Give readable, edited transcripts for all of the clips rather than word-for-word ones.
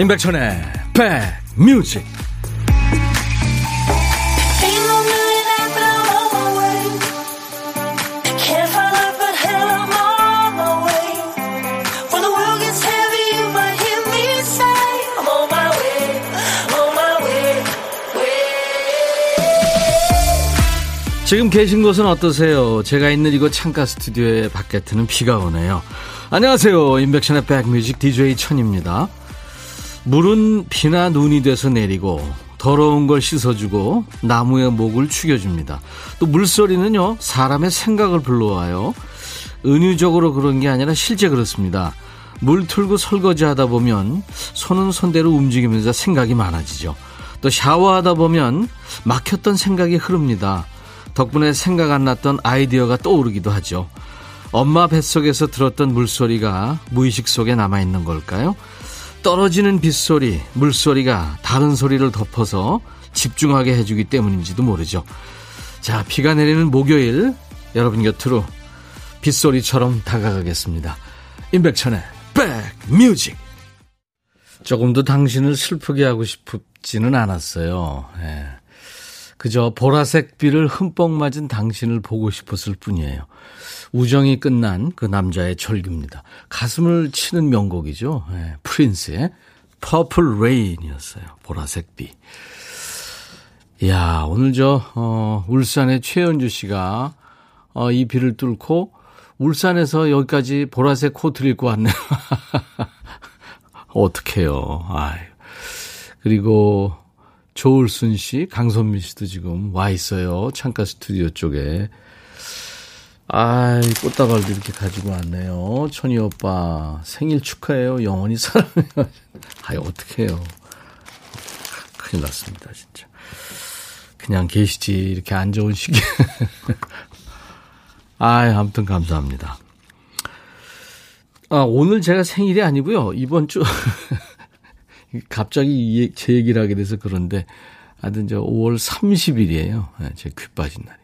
임백천의 백뮤직. 지금 계신 곳은 어떠세요? 제가 있는 이곳 창가 스튜디오의 바깥에는 비가 오네요. 안녕하세요. 인백션의 백뮤직 DJ 천입니다. 물은 비나 눈이 돼서 내리고 더러운 걸 씻어주고 나무의 목을 축여줍니다. 또 물소리는요, 사람의 생각을 불러와요. 은유적으로 그런 게 아니라 실제 그렇습니다. 물 틀고 설거지하다 보면 손은 손대로 움직이면서 생각이 많아지죠. 또 샤워하다 보면 막혔던 생각이 흐릅니다. 덕분에 생각 안 났던 아이디어가 떠오르기도 하죠. 엄마 뱃속에서 들었던 물소리가 무의식 속에 남아있는 걸까요? 떨어지는 빗소리, 물소리가 다른 소리를 덮어서 집중하게 해주기 때문인지도 모르죠. 자, 비가 내리는 목요일, 여러분 곁으로 빗소리처럼 다가가겠습니다. 임백천의 백뮤직. 조금도 당신을 슬프게 하고 싶지는 않았어요. 예. 그저 보라색 비를 흠뻑 맞은 당신을 보고 싶었을 뿐이에요. 우정이 끝난 그 남자의 절규입니다. 가슴을 치는 명곡이죠. 네, 프린스의 퍼플 레인이었어요. 보라색 비. 이야, 오늘 울산의 최현주 씨가 이 비를 뚫고 울산에서 여기까지 보라색 코트를 입고 왔네요. 어떡해요. 아유. 그리고 조울순 씨, 강선미 씨도 지금 와 있어요. 창가 스튜디오 쪽에. 아이, 꽃다발도 이렇게 가지고 왔네요. 천희 오빠, 생일 축하해요. 영원히 사랑해요. 아이, 어떡해요. 큰일 났습니다, 진짜. 그냥 계시지, 이렇게 안 좋은 시기에. 아이, 아무튼 감사합니다. 아, 오늘 제가 생일이 아니고요. 이번 주. 갑자기 제 얘기를 하게 돼서 그런데, 하여튼 5월 30일이에요. 제 귀 빠진 날이.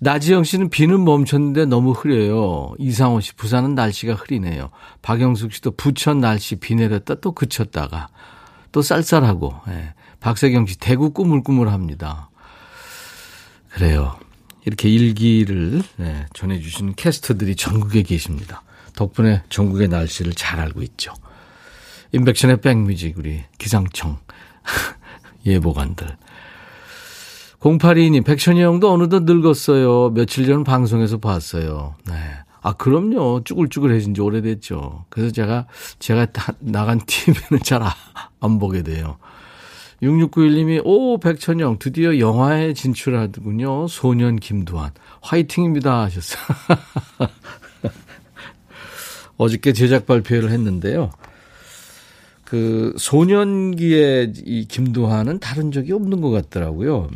나지영 씨는 비는 멈췄는데 너무 흐려요. 이상호 씨, 부산은 날씨가 흐리네요. 박영숙 씨도 부천 날씨 비 내렸다 또 그쳤다가 또 쌀쌀하고. 예. 박세경 씨, 대구 꾸물꾸물합니다. 그래요. 이렇게 일기를 전해주시는 캐스터들이 전국에 계십니다. 덕분에 전국의 날씨를 잘 알고 있죠. 인백션의 백뮤직, 우리 기상청 예보관들. 0822님, 백션이 형도 어느덧 늙었어요. 며칠 전 방송에서 봤어요. 네. 아, 그럼요. 쭈글쭈글해진 지 오래됐죠. 그래서 제가 나간 TV는 잘 안 보게 돼요. 6691님이 오, 백천이 형 드디어 영화에 진출하더군요. 소년 김두한 화이팅입니다 하셨어요. 어저께 제작 발표를 했는데요. 그 소년기에 이 김두한은 다른 적이 없는 것 같더라고요.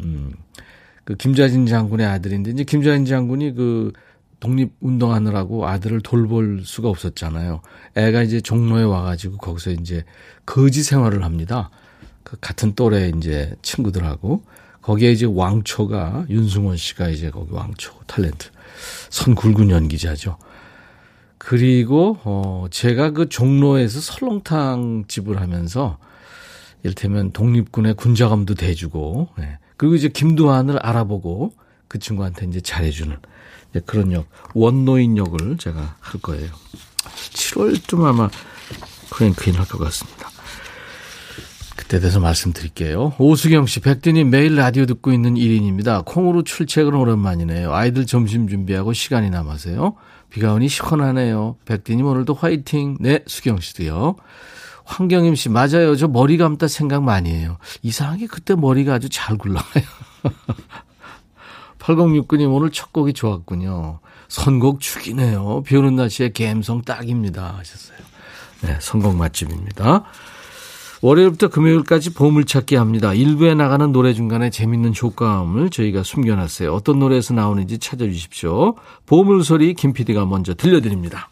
그 김자진 장군의 아들인데 이제 김자진 장군이 그 독립 운동하느라고 아들을 돌볼 수가 없었잖아요. 애가 이제 종로에 와가지고 거기서 이제 거지 생활을 합니다. 그 같은 또래 이제 친구들하고 거기에 이제 왕초가 윤승원 씨가 이제 거기 왕초 탤런트 선 굵은 연기자죠. 그리고 제가 그 종로에서 설렁탕 집을 하면서 이를테면 독립군의 군자감도 대주고, 예. 그리고 이제 김두한을 알아보고 그 친구한테 이제 잘해주는, 예, 그런 역, 원노인 역을 제가 할 거예요. 7월쯤 아마 크랭크인 할 것 같습니다. 그때 돼서 말씀드릴게요. 오수경 씨, 백디님 매일 라디오 듣고 있는 1인입니다. 콩으로 출첵은 오랜만이네요. 아이들 점심 준비하고 시간이 남아서요. 비가 오니 시원하네요. 백디님 오늘도 화이팅. 네, 수경 씨도요. 황경임 씨, 맞아요. 저 머리 감다 생각 많이 해요. 이상하게 그때 머리가 아주 잘 굴러가요. 8069님, 오늘 첫 곡이 좋았군요. 선곡 죽이네요. 비 오는 날씨에 감성 딱입니다 하셨어요. 네, 선곡 맛집입니다. 월요일부터 금요일까지 보물찾기 합니다. 일부에 나가는 노래 중간에 재밌는 효과음을 저희가 숨겨놨어요. 어떤 노래에서 나오는지 찾아주십시오. 보물소리 김PD가 먼저 들려드립니다.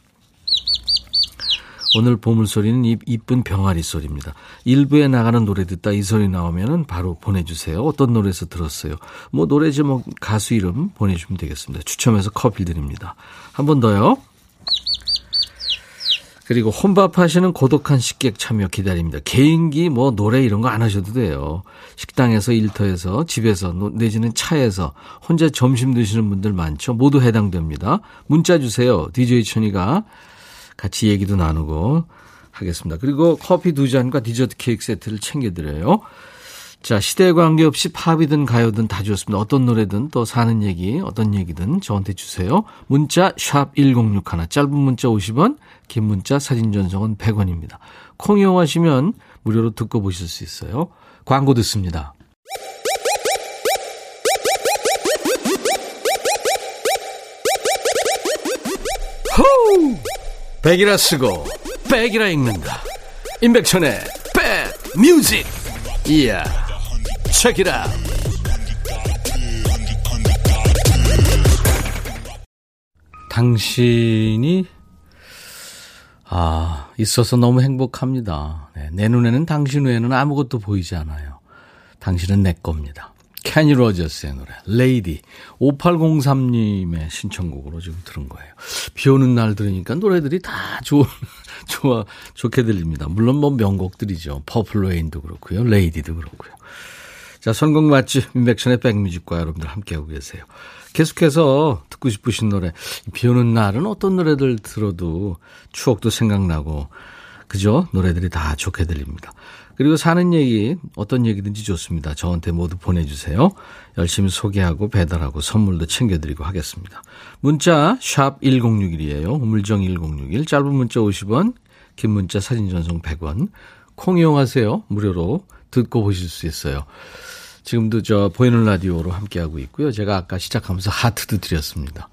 오늘 보물소리는 이쁜 병아리 소리입니다. 일부에 나가는 노래 듣다 이 소리 나오면 바로 보내주세요. 어떤 노래에서 들었어요. 뭐 노래 제목, 가수 이름 보내주시면 되겠습니다. 추첨해서 커피 드립니다. 한 번 더요. 그리고 혼밥하시는 고독한 식객 참여 기다립니다. 개인기 뭐 노래 이런 거 안 하셔도 돼요. 식당에서 일터에서 집에서 내지는 차에서 혼자 점심 드시는 분들 많죠. 모두 해당됩니다. 문자 주세요. DJ 천이가 같이 얘기도 나누고 하겠습니다. 그리고 커피 2잔과 디저트 케이크 세트를 챙겨드려요. 자, 시대에 관계없이 팝이든 가요든 다 좋습니다. 어떤 노래든 또 사는 얘기, 어떤 얘기든 저한테 주세요. 문자 샵 1061, 짧은 문자 50원, 긴 문자 사진 전송은 100원입니다. 콩 이용하시면 무료로 듣고 보실 수 있어요. 광고 듣습니다. 호우! 백이라 쓰고 백이라 읽는다. 임백천의 백 뮤직. 이야. Check it out. 당신이 있어서 너무 행복합니다. 네, 내 눈에는 당신 외에는 아무것도 보이지 않아요. 당신은 내 겁니다. 캐니 로저스의 노래 레이디. 5803님의 신청곡으로 지금 들은 거예요. 비 오는 날 들으니까 노래들이 다 좋게 들립니다. 물론 뭐 명곡들이죠. 퍼플 레인도 그렇고요. 레이디도 그렇고요. 자, 선곡 맛집 인백션의 백뮤직과 여러분들 함께하고 계세요. 계속해서 듣고 싶으신 노래. 비 오는 날은 어떤 노래들 들어도 추억도 생각나고 그죠? 노래들이 다 좋게 들립니다. 그리고 사는 얘기 어떤 얘기든지 좋습니다. 저한테 모두 보내주세요. 열심히 소개하고 배달하고 선물도 챙겨드리고 하겠습니다. 문자 샵 1061이에요. 우물정 1061. 짧은 문자 50원, 긴 문자 사진 전송 100원. 콩 이용하세요. 무료로 듣고 보실 수 있어요. 지금도 저 보이는 라디오로 함께하고 있고요. 제가 아까 시작하면서 하트도 드렸습니다.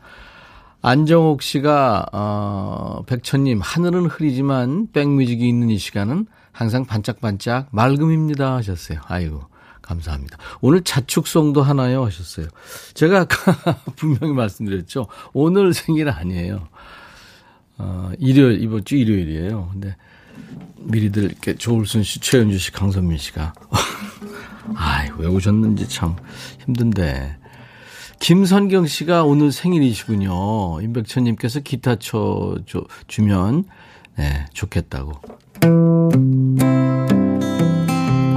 안정옥 씨가 백천님 하늘은 흐리지만 백뮤직이 있는 이 시간은 항상 반짝반짝 맑음입니다 하셨어요. 아이고 감사합니다. 오늘 자축송도 하나요 하셨어요. 제가 아까 분명히 말씀드렸죠. 오늘 생일 아니에요. 일요일 이번 주 일요일이에요. 근데 미리들 이렇게 조울순 씨, 최현주 씨, 강선민 씨가 아이고 왜 오셨는지 참 힘든데. 김선경 씨가 오늘 생일이시군요. 임백천님께서 기타 쳐주면 네, 좋겠다고.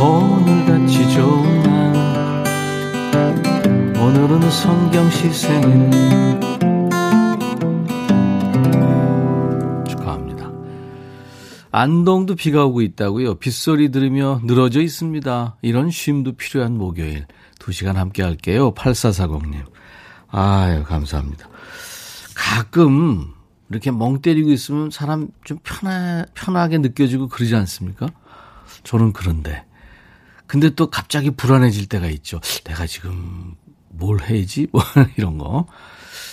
오늘같이 좋은 날 오늘은 선경 씨 생일 축하합니다. 안동도 비가 오고 있다고요. 빗소리 들으며 늘어져 있습니다. 이런 쉼도 필요한 목요일 2시간 함께 할게요. 8440님. 아유, 감사합니다. 가끔 이렇게 멍 때리고 있으면 사람 좀 편하게 느껴지고 그러지 않습니까? 저는 그런데. 근데 또 갑자기 불안해질 때가 있죠. 내가 지금 뭘 해야지? 뭐 이런 거.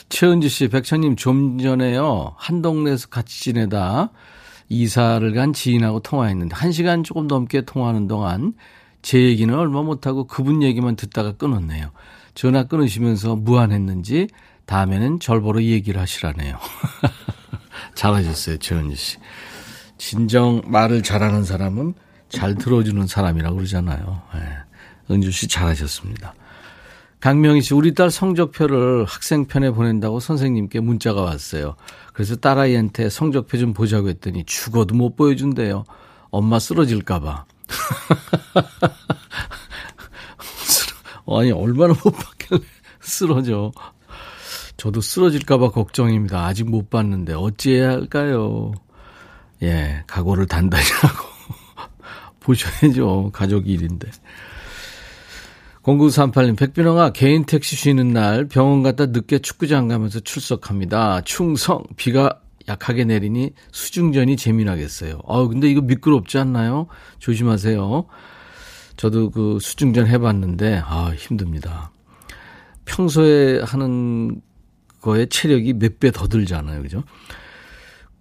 최은주 씨, 백천님 좀 전에요. 한 동네에서 같이 지내다 이사를 간 지인하고 통화했는데 1시간 조금 넘게 통화하는 동안 제 얘기는 얼마 못하고 그분 얘기만 듣다가 끊었네요. 전화 끊으시면서 무안했는지 다음에는 절보로 얘기를 하시라네요. 잘하셨어요, 최은희 씨. 진정 말을 잘하는 사람은 잘 들어주는 사람이라고 그러잖아요. 네. 은주 씨 잘하셨습니다. 강명희 씨, 우리 딸 성적표를 학생편에 보낸다고 선생님께 문자가 왔어요. 그래서 딸아이한테 성적표 좀 보자고 했더니 죽어도 못 보여준대요. 엄마 쓰러질까 봐. 아니 얼마나 못 봤길래 쓰러져. 저도 쓰러질까 봐 걱정입니다. 아직 못 봤는데 어찌해야 할까요? 예, 각오를 단단히 하고 보셔야죠. 가족 일인데. 0938님, 백빈호가 개인 택시 쉬는 날 병원 갔다 늦게 축구장 가면서 출석합니다. 충성. 비가 약하게 내리니 수중전이 재미나겠어요. 근데 이거 미끄럽지 않나요? 조심하세요. 저도 그 수중전 해봤는데 힘듭니다. 평소에 하는 거에 체력이 몇 배 더 들잖아요, 그죠?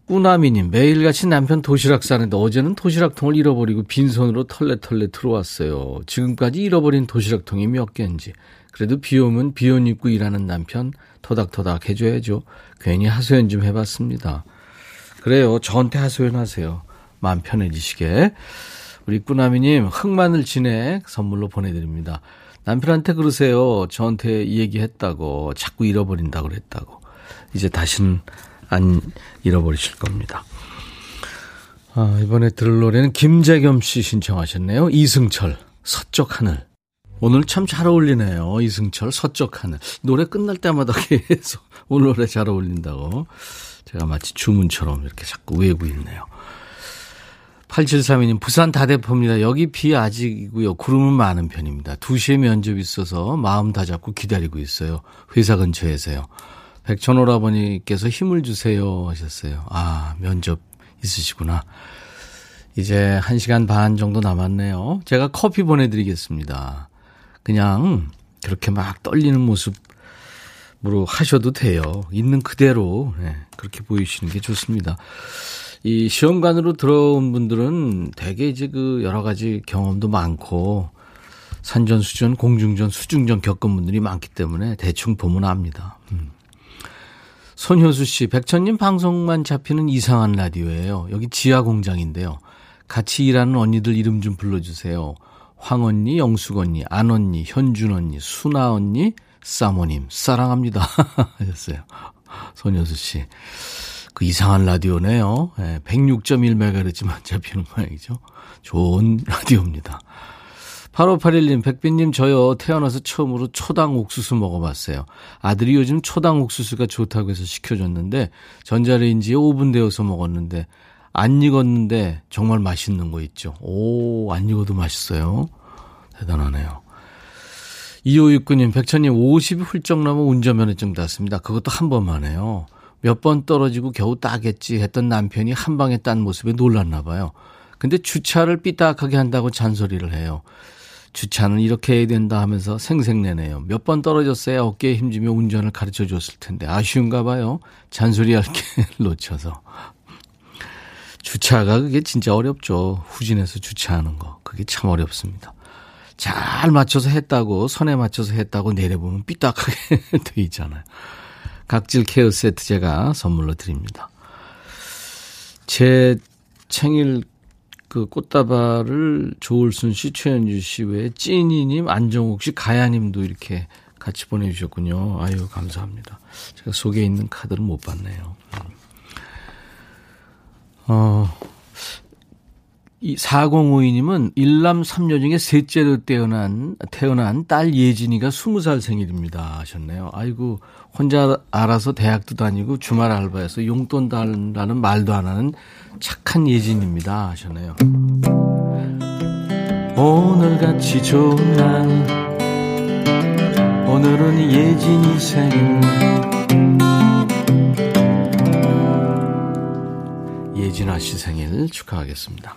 꾸나미님, 매일같이 남편 도시락 싸는데 어제는 도시락통을 잃어버리고 빈손으로 털레털레 들어왔어요. 지금까지 잃어버린 도시락통이 몇 개인지. 그래도 비오면 비옷 입고 일하는 남편 토닥토닥 해줘야죠. 괜히 하소연 좀 해봤습니다. 그래요, 저한테 하소연하세요. 마음 편해지시게. 우리 꾸나미님, 흑마늘 진액 선물로 보내드립니다. 남편한테 그러세요. 저한테 얘기했다고 자꾸 잃어버린다고 그랬다고. 이제 다시는 안 잃어버리실 겁니다. 아, 이번에 들을 노래는 김재겸 씨 신청하셨네요. 이승철, 서쪽 하늘. 오늘 참 잘 어울리네요. 이승철, 서쪽 하늘. 노래 끝날 때마다 계속 오늘 노래 잘 어울린다고. 제가 마치 주문처럼 이렇게 자꾸 외우고 있네요. 8732님, 부산 다대포입니다. 여기 비 아직이고요. 구름은 많은 편입니다. 2시에 면접이 있어서 마음 다 잡고 기다리고 있어요. 회사 근처에서요. 백천오라버니께서 힘을 주세요 하셨어요. 아, 면접 있으시구나. 이제 1시간 반 정도 남았네요. 제가 커피 보내드리겠습니다. 그냥 그렇게 막 떨리는 모습으로 하셔도 돼요. 있는 그대로 네, 그렇게 보이시는 게 좋습니다. 이 시험관으로 들어온 분들은 되게 이제 그 여러 가지 경험도 많고 산전수전, 공중전, 수중전 겪은 분들이 많기 때문에 대충 보면 압니다. 손효수 씨, 백천님 방송만 잡히는 이상한 라디오예요. 여기 지하 공장인데요. 같이 일하는 언니들 이름 좀 불러주세요. 황 언니, 영숙 언니, 안 언니, 현준 언니, 수나 언니, 싸모님 사랑합니다. 하셨어요. 손효수 씨. 그 이상한 라디오네요. 106.1MHz만 잡히는 모양이죠. 좋은 라디오입니다. 8581님, 백빈님 저요 태어나서 처음으로 초당 옥수수 먹어봤어요. 아들이 요즘 초당 옥수수가 좋다고 해서 시켜줬는데 전자레인지에 5분 데워서 먹었는데 안 익었는데 정말 맛있는 거 있죠. 오, 안 익어도 맛있어요. 대단하네요. 2569님, 백천님 50이 훌쩍 넘어 운전면허증 땄습니다. 그것도 한 번만 해요. 몇 번 떨어지고 겨우 따겠지 했던 남편이 한 방에 딴 모습에 놀랐나 봐요. 근데 주차를 삐딱하게 한다고 잔소리를 해요. 주차는 이렇게 해야 된다 하면서 생색내네요. 몇 번 떨어졌어야 어깨에 힘주며 운전을 가르쳐줬을 텐데 아쉬운가 봐요. 잔소리할 게 놓쳐서. 주차가 그게 진짜 어렵죠. 후진해서 주차하는 거. 그게 참 어렵습니다. 잘 맞춰서 했다고 선에 맞춰서 했다고 내려보면 삐딱하게 돼 있잖아요. 각질 케어 세트 제가 선물로 드립니다. 제 생일 그 꽃다발을 조울순 씨, 최현주 씨 외에 찐이님, 안정욱 씨, 가야님도 이렇게 같이 보내주셨군요. 아유, 감사합니다. 제가 속에 있는 카드를 못 봤네요. 이 4052님은 일남 3여중에 셋째로 태어난 딸 예진이가 20살 생일입니다 하셨네요. 아이고, 혼자 알아서 대학도 다니고 주말 알바해서 용돈 달라는 말도 안 하는 착한 예진입니다 하셨네요. 오늘같이 좋은 날, 오늘은 예진이 생일. 예진아 씨 생일 축하하겠습니다.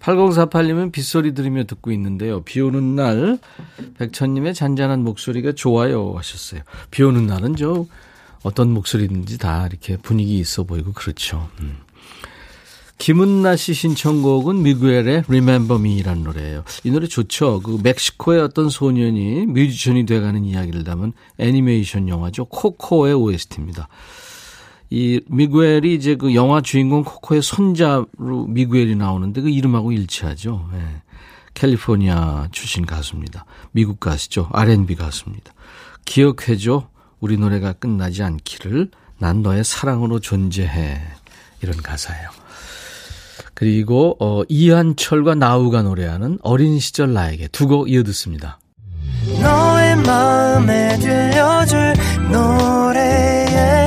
8048님은 빗소리 들으며 듣고 있는데요. 비 오는 날 백천님의 잔잔한 목소리가 좋아요 하셨어요. 비 오는 날은 저 어떤 목소리든지 다 이렇게 분위기 있어 보이고 그렇죠. 김은나 씨 신청곡은 미구엘의 Remember Me라는 노래예요. 이 노래 좋죠. 그 멕시코의 어떤 소년이 뮤지션이 돼가는 이야기를 담은 애니메이션 영화죠. 코코의 OST입니다. 이 미구엘이 이제 그 영화 주인공 코코의 손자로 미구엘이 나오는데 그 이름하고 일치하죠. 예. 캘리포니아 출신 가수입니다. 미국 가수죠. R&B 가수입니다. 기억해줘. 우리 노래가 끝나지 않기를. 난 너의 사랑으로 존재해. 이런 가사예요. 그리고 이한철과 나우가 노래하는 어린 시절 나에게 두 곡 이어듣습니다. 너의 마음에 들려줄 노래에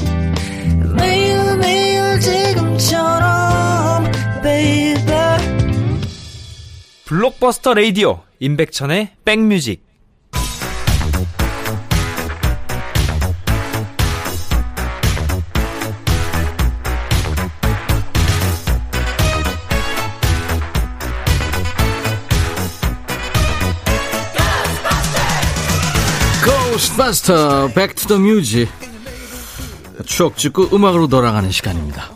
매일매일 지금처럼 baby. 블록버스터 라디오 임백천의 백뮤직. Ghostbuster Back to the Music. 추억 찍고 음악으로 돌아가는 시간입니다.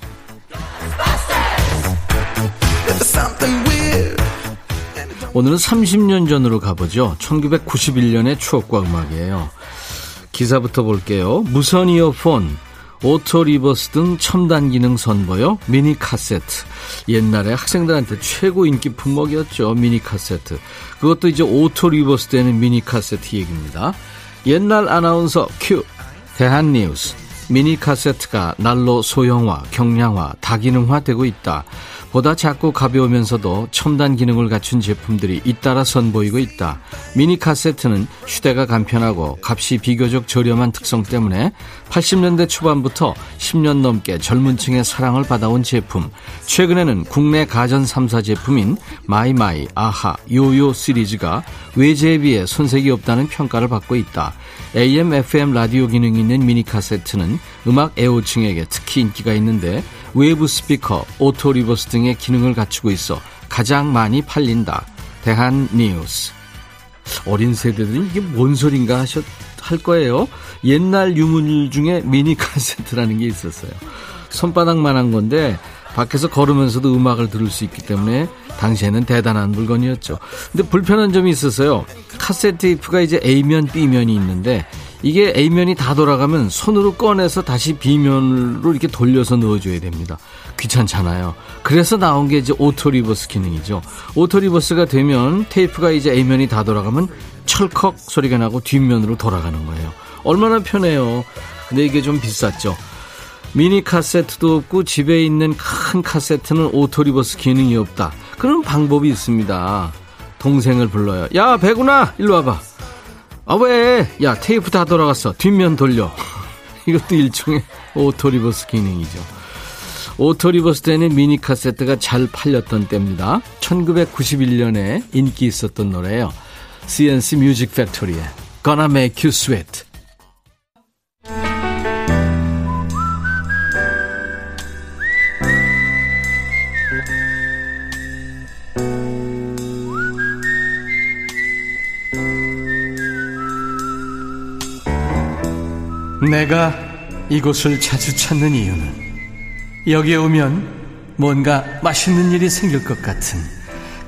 오늘은 30년 전으로 가보죠. 1991년의 추억과 음악이에요. 기사부터 볼게요. 무선 이어폰, 오토 리버스 등 첨단 기능 선보여 미니 카세트. 옛날에 학생들한테 최고 인기 품목이었죠. 미니 카세트. 그것도 이제 오토 리버스 되는 미니 카세트 얘기입니다. 옛날 아나운서 큐. 대한뉴스. 미니 카세트가 날로 소형화, 경량화, 다기능화 되고 있다. 보다 작고 가벼우면서도 첨단 기능을 갖춘 제품들이 잇따라 선보이고 있다. 미니 카세트는 휴대가 간편하고 값이 비교적 저렴한 특성 때문에 80년대 초반부터 10년 넘게 젊은 층의 사랑을 받아온 제품. 최근에는 국내 가전 3사 제품인 마이마이, 아하, 요요 시리즈가 외제에 비해 손색이 없다는 평가를 받고 있다. AM, FM 라디오 기능이 있는 미니 카세트는 음악 애호층에게 특히 인기가 있는데 외부 스피커, 오토 리버스 등의 기능을 갖추고 있어 가장 많이 팔린다. 대한뉴스. 어린 세대들은 이게 뭔 소린가 할 거예요. 옛날 유물 중에 미니 카세트라는 게 있었어요. 손바닥만한 건데 밖에서 걸으면서도 음악을 들을 수 있기 때문에 당시에는 대단한 물건이었죠. 근데 불편한 점이 있었어요. 카세트 테이프가 이제 A면, B면이 있는데 이게 A면이 다 돌아가면 손으로 꺼내서 다시 B면으로 이렇게 돌려서 넣어줘야 됩니다. 귀찮잖아요. 그래서 나온 게 이제 오토 리버스 기능이죠. 오토 리버스가 되면 테이프가 이제 A면이 다 돌아가면 철컥 소리가 나고 뒷면으로 돌아가는 거예요. 얼마나 편해요. 근데 이게 좀 비쌌죠. 미니 카세트도 없고 집에 있는 큰 카세트는 오토 리버스 기능이 없다. 그런 방법이 있습니다. 동생을 불러요. 야, 배구나! 일로 와봐. 아, 왜? 야, 테이프 다 돌아갔어. 뒷면 돌려. 이것도 일종의 오토 리버스 기능이죠. 오토 리버스 때는 미니 카세트가 잘 팔렸던 때입니다. 1991년에 인기 있었던 노래예요. CNC 뮤직 팩토리의 Gonna Make You Sweat. 내가 이곳을 자주 찾는 이유는 여기에 오면 뭔가 맛있는 일이 생길 것 같은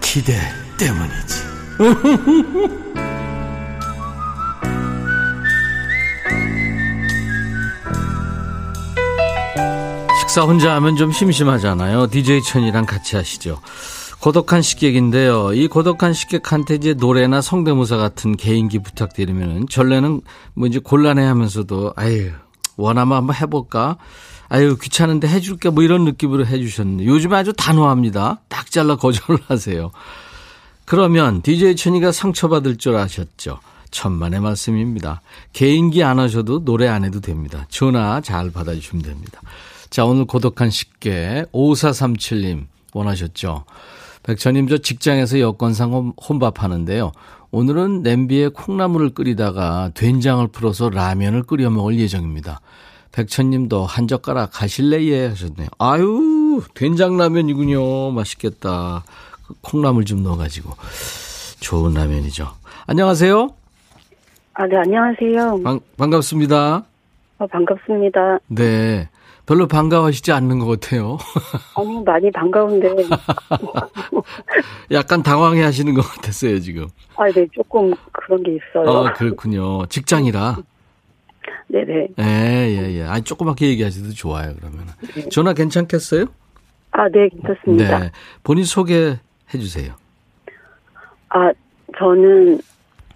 기대 때문이지. 식사 혼자 하면 좀 심심하잖아요. DJ 천이랑 같이 하시죠. 고독한 식객인데요. 이 고독한 식객한테 이제 노래나 성대모사 같은 개인기 부탁드리면은 전례는 뭐 이제 곤란해하면서도 아유 원하면 한번 해볼까? 아유 귀찮은데 해줄게 뭐 이런 느낌으로 해주셨는데 요즘 아주 단호합니다. 딱 잘라 거절을 하세요. 그러면 DJ 천이가 상처받을 줄 아셨죠? 천만의 말씀입니다. 개인기 안 하셔도 노래 안 해도 됩니다. 전화 잘 받아주시면 됩니다. 자 오늘 고독한 식객 5437님 원하셨죠? 백천님 저 직장에서 여건상 혼밥하는데요. 오늘은 냄비에 콩나물을 끓이다가 된장을 풀어서 라면을 끓여 먹을 예정입니다. 백천님도 한 젓가락 하실래요? 하셨네요. 아유 된장라면이군요. 맛있겠다. 콩나물 좀 넣어가지고 좋은 라면이죠. 안녕하세요. 아, 네 안녕하세요. 반갑습니다. 반갑습니다. 네. 별로 반가워하시지 않는 것 같아요. 아니, 많이 반가운데. 약간 당황해 하시는 것 같았어요, 지금. 아, 네, 조금 그런 게 있어요. 아, 그렇군요. 직장이라. 네네. 예. 아니, 조그맣게 얘기하셔도 좋아요, 그러면. 네. 전화 괜찮겠어요? 아, 네, 괜찮습니다. 네. 본인 소개해 주세요. 아, 저는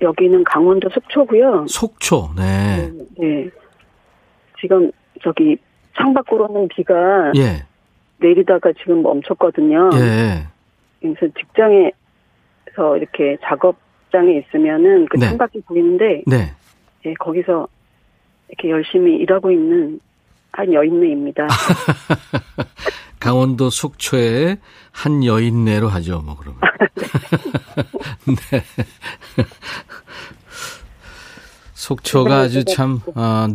여기는 강원도 속초고요. 속초, 네. 네. 지금 저기, 창밖으로는 비가 예. 내리다가 지금 멈췄거든요. 예. 그래서 직장에서 이렇게 작업장에 있으면은 그 네. 창밖이 보이는데 네. 예, 거기서 이렇게 열심히 일하고 있는 한 여인네입니다. 강원도 속초의 한 여인네로 하죠, 뭐 그러면. 네. 속초가 아주 참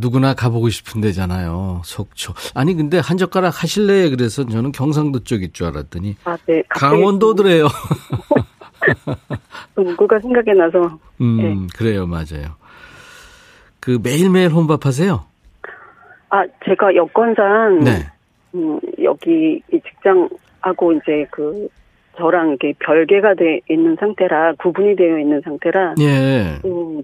누구나 가보고 싶은 데잖아요. 속초. 아니 근데 한 젓가락 하실래요? 그래서 저는 경상도 쪽일 줄 알았더니 아, 네. 강원도더래요. 누구가 생각이 나서. 네. 그래요. 맞아요. 그 매일매일 혼밥하세요? 아 제가 여건상 네. 여기 직장하고 이제 그 저랑 이렇게 별개가 돼 있는 상태라, 구분이 되어 있는 상태라, 예.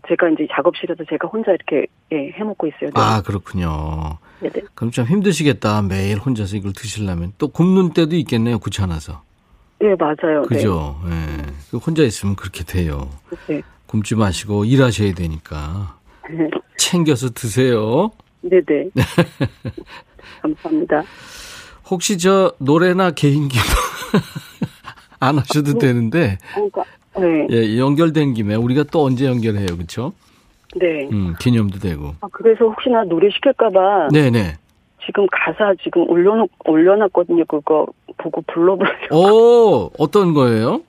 제가 이제 작업실에서 제가 혼자 이렇게, 예, 해먹고 있어요. 네. 아, 그렇군요. 네네. 그럼 참 힘드시겠다. 매일 혼자서 이걸 드시려면. 또 굶는 때도 있겠네요. 귀찮아서. 네, 맞아요. 그죠. 네. 예. 혼자 있으면 그렇게 돼요. 네. 굶지 마시고 일하셔야 되니까. 네. 챙겨서 드세요. 네네. 감사합니다. 혹시 저 노래나 개인기 안 하셔도 되는데, 네. 예, 연결된 김에 우리가 또 언제 연결해요, 그렇죠? 네. 기념도 되고. 아, 그래서 혹시나 노래 시킬까봐. 네네. 지금 가사 지금 올려놨거든요. 그거 보고 불러보려고. 오, 어떤 거예요?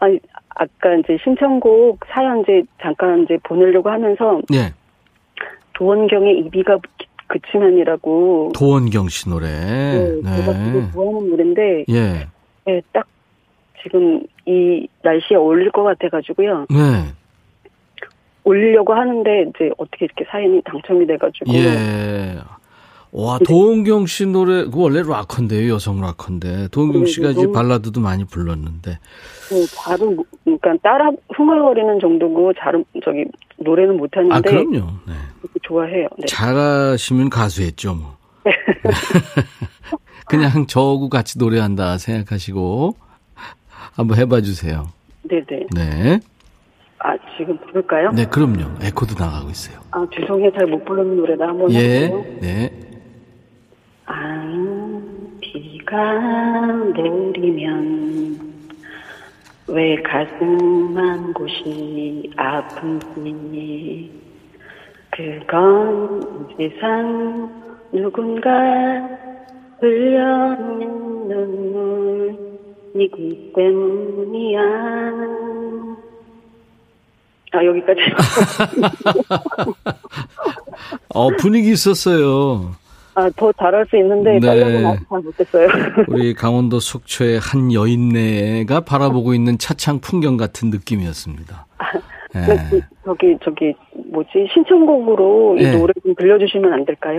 아니, 아까 이제 신청곡 사연 이제 잠깐 이제 보내려고 하면서. 네. 도원경의 이비가 그치면이라고. 도원경 씨 노래. 네. 제가 되게 좋아하는 노래인데. 예. 네, 딱 지금 이 날씨에 어울릴 것 같아가지고요. 네. 올리려고 하는데 이제 어떻게 이렇게 사연이 당첨이 돼가지고. 예. 와, 도은경 씨 노래 그 원래 락커인데요, 여성 락커인데 도은경 씨가 이제 발라드도 많이 불렀는데. 네, 잘은 그러니까 따라 흥얼거리는 정도고 잘은 저기 노래는 못하는데. 아, 그럼요. 네. 좋아해요. 네. 잘하시면 가수였죠, 뭐. 그냥 저하고 같이 노래한다 생각하시고 한번 해봐 주세요. 네네. 네. 아, 지금 부를까요? 네, 그럼요. 에코도 나가고 있어요. 아, 죄송해요. 잘 못 부르는 노래다. 한번 해볼게요. 예, 네. 아, 비가 내리면 왜 가슴 한 곳이 아픈지, 그건 세상 누군가 흘려오는 눈물이기 때문이야. 아, 여기까지. 분위기 있었어요. 아, 더 잘할 수 있는데, 네. 빨리는 아직 잘 못했어요. 우리 강원도 속초의 한 여인네가 바라보고 있는 차창 풍경 같은 느낌이었습니다. 네. 저기, 뭐지, 신청곡으로 이 노래 좀 들려주시면 안 될까요?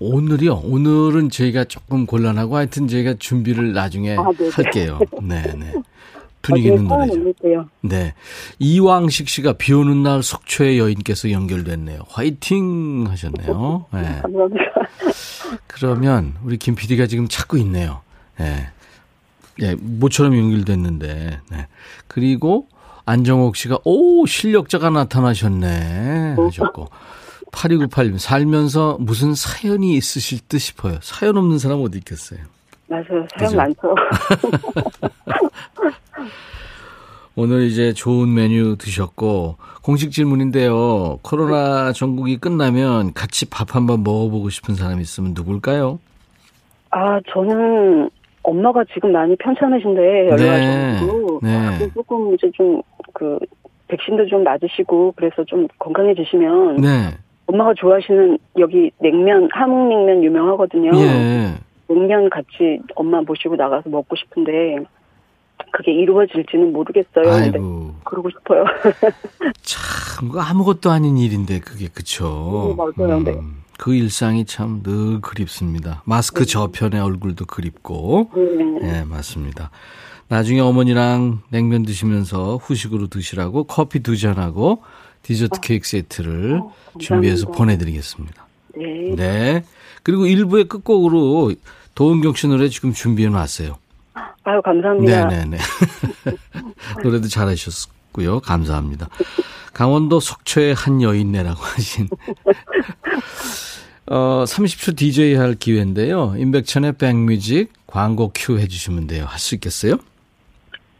오늘이요? 오늘은 저희가 조금 곤란하고, 하여튼 저희가 준비를 나중에 할게요. 네네. 분위기 있는 노래죠. 네. 이왕식 씨가 비 오는 날 속초의 여인께서 연결됐네요. 화이팅 하셨네요. 네. 감사합니다. 그러면 우리 김 PD가 지금 찾고 있네요. 네. 네, 모처럼 연결됐는데. 네. 그리고 안정옥 씨가 오, 실력자가 나타나셨네 하셨고. 8298님 살면서 무슨 사연이 있으실 듯 싶어요. 사연 없는 사람 어디 있겠어요. 맞아요. 사연 많죠. 오늘 이제 좋은 메뉴 드셨고, 공식 질문인데요. 코로나 전국이 끝나면 같이 밥 한번 먹어보고 싶은 사람이 있으면 누굴까요? 아, 저는 엄마가 지금 많이 편찮으신데 연락하셔가지고 네. 조금 이제 좀 그 백신도 좀 맞으시고 그래서 좀 건강해지시면 네. 엄마가 좋아하시는 여기 냉면, 함흥냉면 유명하거든요. 예. 냉면 같이 엄마 모시고 나가서 먹고 싶은데 그게 이루어질지는 모르겠어요. 아이고. 그러고 싶어요. 참 아무것도 아닌 일인데 그게 그쵸. 네, 맞아요. 네. 그 일상이 참 늘 그립습니다. 마스크 네. 저편의 얼굴도 그립고. 네, 맞습니다. 나중에 어머니랑 냉면 드시면서 후식으로 드시라고 커피 2잔하고 디저트 케이크 세트를 준비해서 보내드리겠습니다. 네. 네. 그리고 1부의 끝곡으로 도은경 씨 노래 지금 준비해놨어요. 아유, 감사합니다. 네네네. 노래도 잘하셨고요. 감사합니다. 강원도 속초의 한 여인네라고 하신 30초 DJ 할 기회인데요. 임백천의 백뮤직 광고 큐 해주시면 돼요. 할 수 있겠어요?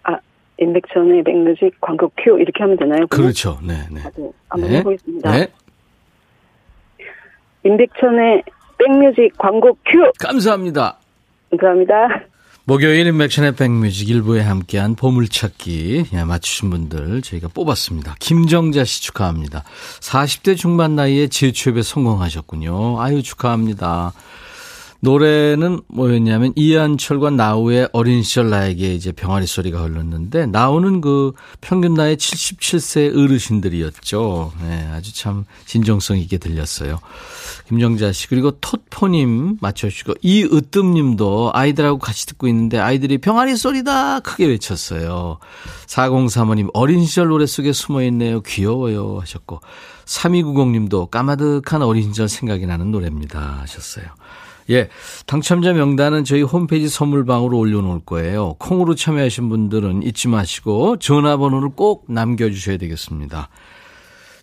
아, 임백천의 백뮤직 광고 큐 이렇게 하면 되나요? 그러면? 그렇죠. 네네. 아, 네. 한번 해보겠습니다. 네. 임백천의 백뮤직 광고 큐. 감사합니다. 감사합니다. 목요일 인맥션의 백뮤직 일부에 함께한 보물찾기 맞추신 분들 저희가 뽑았습니다. 김정자 씨 축하합니다. 40대 중반 나이에 재취업에 성공하셨군요. 아유, 축하합니다. 노래는 뭐였냐면 이한철과 나우의 어린 시절 나에게 이제 병아리 소리가 흘렀는데, 나우는 그 평균 나이 77세 어르신들이었죠. 네, 아주 참 진정성 있게 들렸어요. 김정자 씨, 그리고 톳포님 맞춰주시고, 이으뜸님도 아이들하고 같이 듣고 있는데 아이들이 병아리 소리다 크게 외쳤어요. 4035님 어린 시절 노래 속에 숨어있네요. 귀여워요 하셨고, 3290님도 까마득한 어린 시절 생각이 나는 노래입니다 하셨어요. 예, 당첨자 명단은 저희 홈페이지 선물방으로 올려놓을 거예요. 콩으로 참여하신 분들은 잊지 마시고 전화번호를 꼭 남겨주셔야 되겠습니다.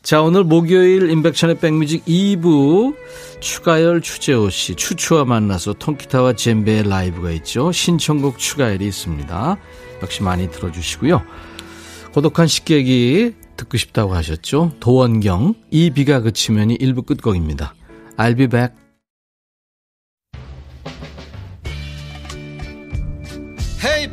자, 오늘 목요일 임백천의 백뮤직 2부, 추가열 추재호 씨, 추추와 만나서 통기타와 젬베의 라이브가 있죠. 신청곡 추가열이 있습니다. 역시 많이 들어주시고요. 고독한 식객이 듣고 싶다고 하셨죠. 도원경, 이 비가 그치면이 1부 끝곡입니다. I'll be back. 헤이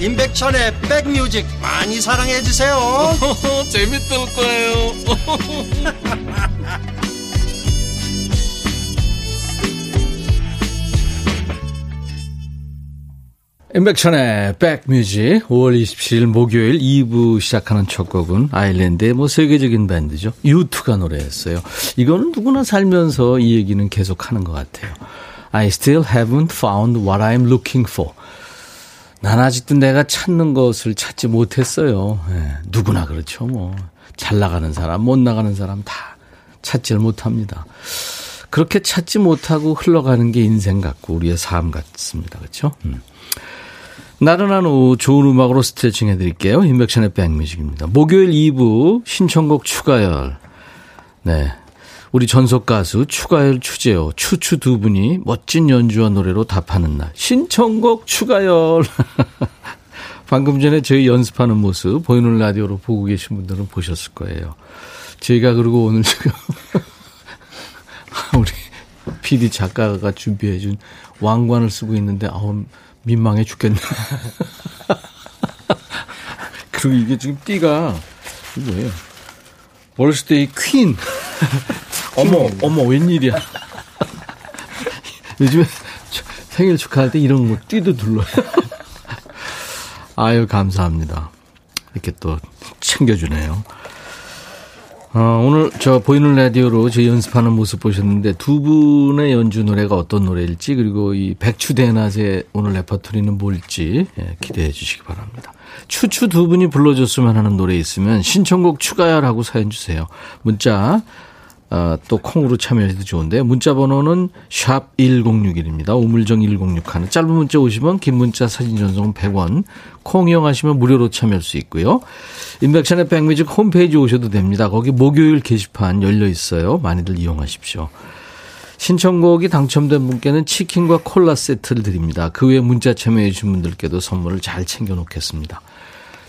임백천의 백뮤직 많이 사랑해 주세요. 재밌을 거예요. 임백천의 백뮤직 5월 27일 목요일 2부 시작하는 첫 곡은 아일랜드의 뭐 세계적인 밴드죠. U2가 노래했어요. 이거는 누구나 살면서 이 얘기는 계속 하는 것 같아요. I still haven't found what I'm looking for. 난 아직도 내가 찾는 것을 찾지 못했어요. 예, 누구나 그렇죠. 뭐 잘 나가는 사람, 못 나가는 사람 다 찾지를 못합니다. 그렇게 찾지 못하고 흘러가는 게 인생 같고 우리의 삶 같습니다. 그렇죠? 나른한 오후 좋은 음악으로 스트레칭 해드릴게요. 인백션의 백뮤직입니다. 목요일 2부 신청곡 추가열. 네, 우리 전속 가수 추가열 추재호, 추추 두 분이 멋진 연주와 노래로 답하는 날. 신청곡 추가열. 방금 전에 저희 연습하는 모습 보이는 라디오로 보고 계신 분들은 보셨을 거예요. 저희가 그리고 오늘 지금 우리 PD 작가가 준비해 준 왕관을 쓰고 있는데 아우 민망해 죽겠네. 그리고 이게 지금 띠가 이게 뭐예요? 어렸을 때 이 퀸. 어머, 웬일이야. 요즘에 생일 축하할 때 이런 거 띠도 둘러요. 아유, 감사합니다. 이렇게 또 챙겨주네요. 오늘 저 보이는 라디오로 저희 연습하는 모습 보셨는데 두 분의 연주 노래가 어떤 노래일지, 그리고 이 백추대낮의 오늘 레퍼토리는 뭘지 기대해 주시기 바랍니다. 추추 두 분이 불러줬으면 하는 노래 있으면 신청곡 추가열하고 사연 주세요. 문자 또 콩으로 참여해도 좋은데 문자 번호는 샵 1061입니다. 우물정 1061. 짧은 문자 50원, 긴 문자 사진 전송은 100원. 콩 이용하시면 무료로 참여할 수 있고요. 인백션의 백뮤직 홈페이지 오셔도 됩니다. 거기 목요일 게시판 열려 있어요. 많이들 이용하십시오. 신청곡이 당첨된 분께는 치킨과 콜라 세트를 드립니다. 그 외에 문자 참여해 주신 분들께도 선물을 잘 챙겨 놓겠습니다.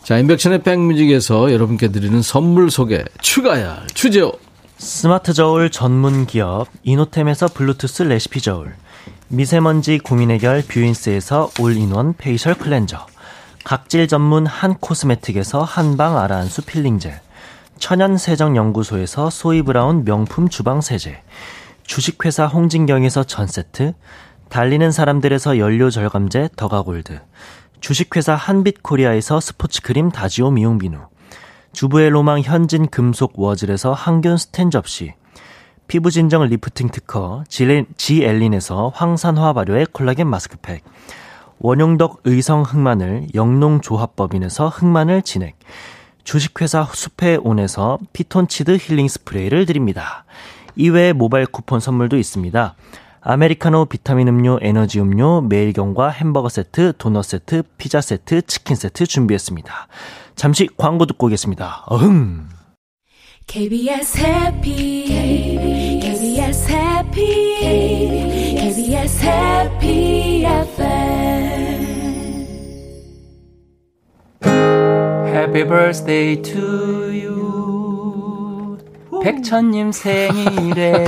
자, 인백션의 백뮤직에서 여러분께 드리는 선물 소개. 추가열 추재호. 스마트 저울 전문 기업 이노템에서 블루투스 레시피 저울, 미세먼지 고민 해결 뷰인스에서 올인원 페이셜 클렌저, 각질 전문 한 코스메틱에서 한방 아라한수 필링젤, 천연 세정 연구소에서 소이 브라운 명품 주방 세제, 주식회사 홍진경에서 전 세트, 달리는 사람들에서 연료 절감제 더가골드, 주식회사 한빛코리아에서 스포츠 크림 다지오 미용 비누, 주부의 로망 현진 금속 워즐에서 항균 스텐 접시, 피부진정 리프팅 특허 지엘린에서 황산화 발효의 콜라겐 마스크팩, 원용덕 의성 흑마늘 영농조합법인에서 흑마늘 진액, 주식회사 숲의 온에서 피톤치드 힐링 스프레이를 드립니다. 이외에 모바일 쿠폰 선물도 있습니다. 아메리카노, 비타민 음료, 에너지 음료, 매일경과 햄버거 세트, 도넛 세트, 피자 세트, 치킨 세트 준비했습니다. 잠시 광고 듣고 오겠습니다. 어흥. KBS 해피, KBS 해피, KBS 해피 FM. Happy birthday to you. 백천님 생일에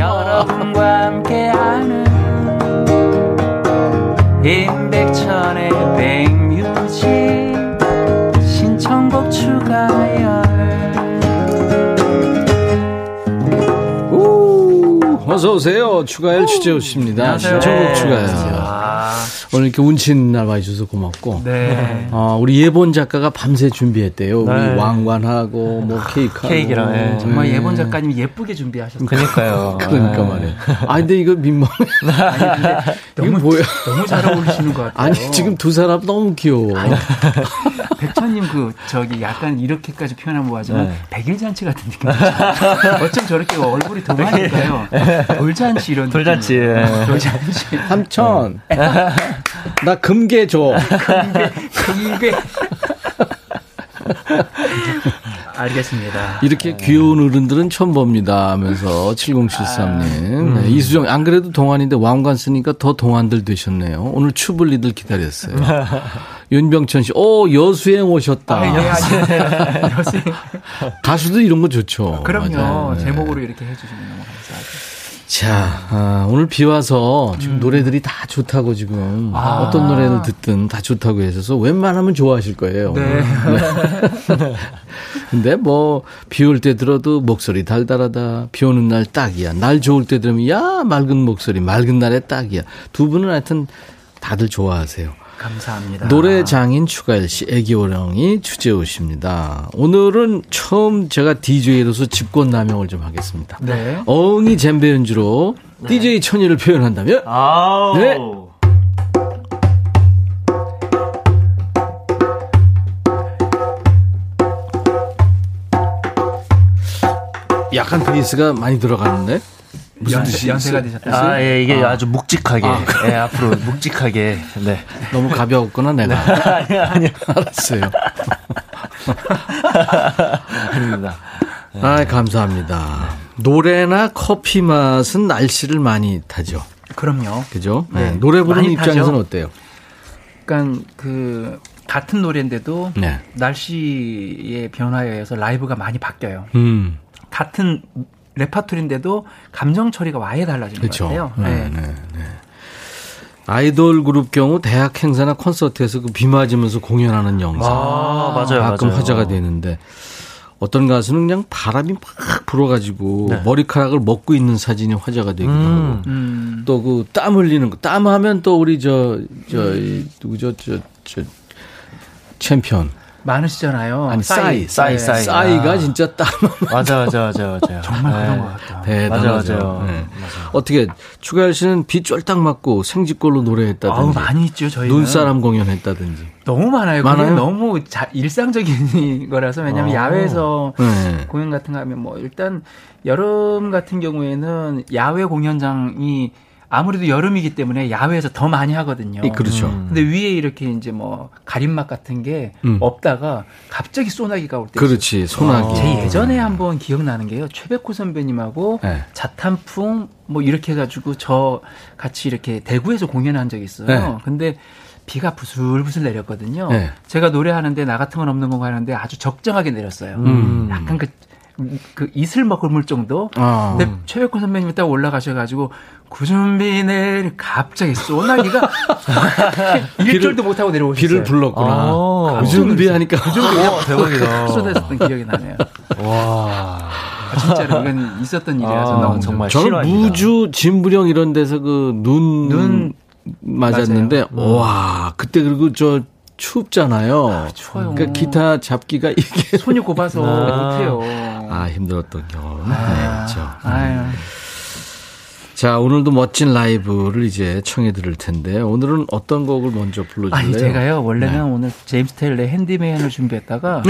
여러분과 함께하는 임백천의 백뮤직 신청곡 추가열. 어서오세요. 추가열 주재우십니다. 신청곡 추가열. 오늘 이렇게 운치 있는 날 와주셔서 고맙고. 네. 우리 예본 작가가 밤새 준비했대요. 우리 네. 왕관하고, 뭐, 케이크하고. 케이크랑, 네. 정말 예본 작가님 예쁘게 준비하셨어요. 그러니까요. 그러니까 말이에요. 아, 근데 이거 민망해. 아니, 근데 너무, 뭐야. 너무 잘 어울리시는 것 같아요. 아니, 지금 두 사람 너무 귀여워. 아니, 백천님 약간 이렇게까지 표현하면 뭐하지만, 네. 백일잔치 같은 느낌이죠. 어쩜 저렇게 얼굴이 동안일까요? 돌잔치 이런 느낌. 돌잔치. 네. 돌잔치. 삼촌. 네. 나 금괴 줘. 금괴. 알겠습니다. 이렇게 귀여운 어른들은 처음 봅니다 하면서 7073님. 네, 이수정, 안 그래도 동안인데 왕관 쓰니까 더 동안들 되셨네요. 오늘 추블리들 기다렸어요. 윤병천 씨, 여수행 오셨다. 여수행. 가수도 이런 거 좋죠. 그럼요. 네. 제목으로 이렇게 해주시면 너무 감사하죠. 자, 오늘 비 와서 지금 노래들이 다 좋다고 지금 어떤 노래를 듣든 다 좋다고 해서 웬만하면 좋아하실 거예요. 네. 근데 뭐 비 올 때 들어도 목소리 달달하다. 비 오는 날 딱이야. 날 좋을 때 들으면 야 맑은 목소리 맑은 날에 딱이야. 두 분은 하여튼 다들 좋아하세요. 감사합니다. 노래 장인 추가열 씨, 애기호랑이 주재우 씨입니다. 오늘은 처음 제가 DJ로서 집권 남용을 좀 하겠습니다. 네. 어흥이 젬베 연주로 네. DJ 천이를 표현한다면? 아우. 네. 약간 베이스가 많이 들어가는데? 무슨 뜻이 연세가 되셨어요? 아, 예, 이게 아주 묵직하게. 예, 앞으로 묵직하게. 네. 너무 가벼웠구나, 내가. 네. 아니요. 알았어요. 아닙니다. 네. 아, 감사합니다. 노래나 커피 맛은 날씨를 많이 타죠. 그럼요. 그죠? 네. 네. 노래 부르는 입장에서는 어때요? 약간 같은 노래인데도 네. 날씨의 변화에 의해서 라이브가 많이 바뀌어요. 같은 레파토리인데도 감정 처리가 아예 달라지는 그렇죠. 것 같아요. 네. 네. 아이돌 그룹 경우 대학 행사나 콘서트에서 비 맞으면서 공연하는 영상 맞아요, 가끔 맞아요. 화제가 되는데 어떤 가수는 그냥 바람이 막 불어가지고 네. 머리카락을 먹고 있는 사진이 화제가 되기도 하고 또 그 땀 흘리는 거 땀하면 또 우리 챔피언. 많으시잖아요. 아니, 싸이가 진짜 땀. 맞아. 정말 네. 그런 것 같다. 대단하죠. 맞아. 어떻게, 추가열 씨는 비 쫄딱 맞고 생쥐꼴로 노래했다든지. 아우, 많이 있죠, 저희는. 눈사람 공연했다든지. 너무 많아요? 너무 일상적인 거라서. 왜냐면 야외에서 공연 같은 거 하면 일단 여름 같은 경우에는 야외 공연장이 아무래도 여름이기 때문에 야외에서 더 많이 하거든요. 그렇죠. 근데 위에 이렇게 이제 가림막 같은 게 없다가 갑자기 소나기가 올 때. 그렇지, 소나기. 제 예전에 한번 기억나는 게요. 최백호 선배님하고 자탄풍 이렇게 해가지고 저 같이 이렇게 대구에서 공연한 적이 있어요. 근데 비가 부슬부슬 내렸거든요. 제가 노래하는데 나 같은 건 없는 건가 하는데 아주 적정하게 내렸어요. 약간 이슬 머금을 정도. 근데 최백호 선배님이 딱 올라가셔가지고 구준비 내리 갑자기 소나기가 일절도 못하고 내려오셨어요. 비를 불렀구나. 구준비 하니까 대박이다. 쏟아졌던 기억이 나네요. 와. 진짜로 이건 있었던 일이라서 너무 정말 싫어합니다. 저는 무주 진부령 이런 데서 눈 맞았는데 와 그때 그리고 춥잖아요. 추워요. 그러니까 기타 잡기가 이게 손이 곱아서 못해요. 힘들었던 경험. 그렇죠. 자, 오늘도 멋진 라이브를 이제 청해 드릴 텐데 오늘은 어떤 곡을 먼저 불러주세요? 아니 제가요 원래는 오늘 제임스 테일러의 핸디맨을 준비했다가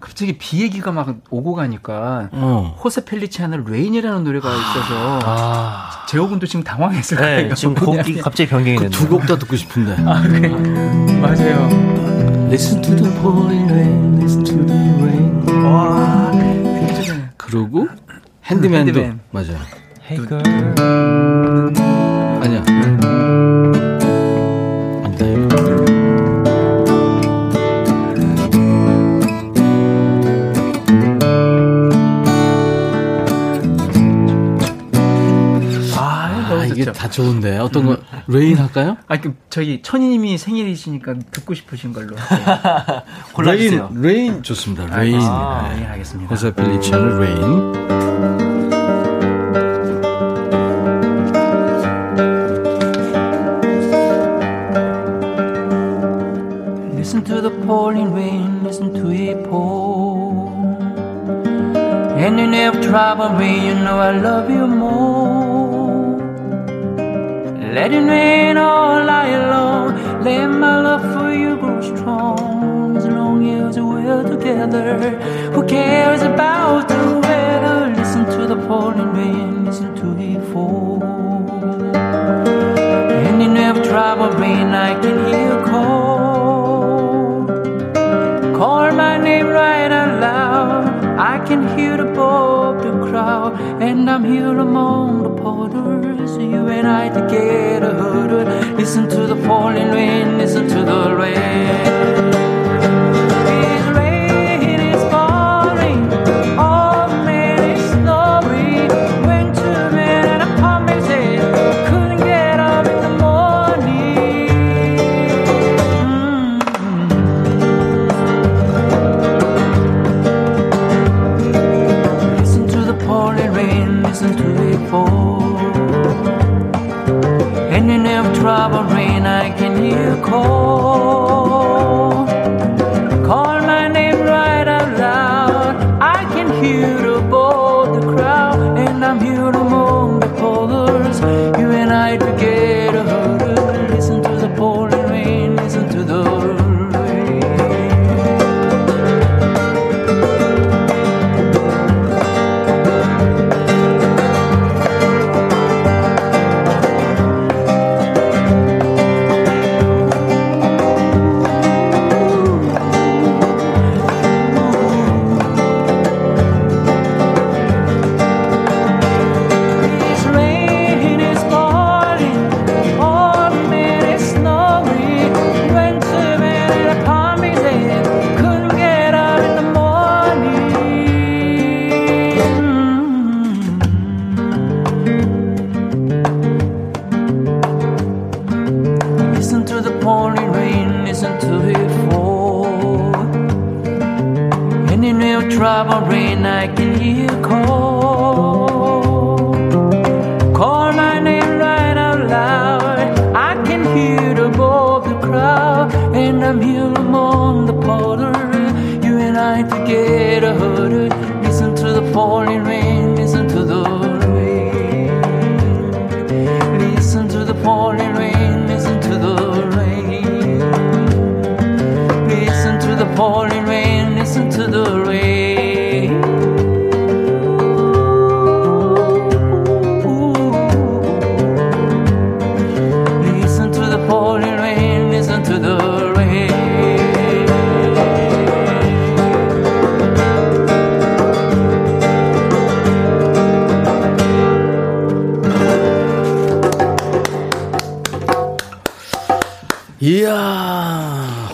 갑자기 비 얘기가 막 오고 가니까 호세 펠리치아노의 레인이라는 노래가 있어서 재호 군도 지금 당황했을 거예요. 네, 지금 곡이 갑자기 변경이 됐네요. 두 곡 다 듣고 싶은데. 맞아요. Listen to the pouring rain, listen to the rain. 와, 그리고 핸디맨도 맞아요. Hey girl. 아니야. 좋은데 어떤 거 레인 할까요? 아, 그 저희 천희님이 생일이시니까 듣고 싶으신 걸로 골라주세요. 레인 좋습니다. 레인. 아, 네, 알겠습니다. 그래서 빌리치의 레인. Listen to the pouring rain, listen to it pour. And you never trouble me, you know I love you more. Let it rain all night long, let my love for you grow strong. As long as we're together, who cares about the weather? Listen to the pouring rain, listen to it fall. And you never trouble me, I can hear you call. Call my name right out loud. I can hear the above the crowd, and I'm here among the porters. You and I together. Listen to the falling rain. Listen to the rain. And in every trouble rain I can hear you call. Call my name right out loud. I can hear you above the crowd, and I'm here among the others. You and I together. Listen to the pouring rain. Listen to the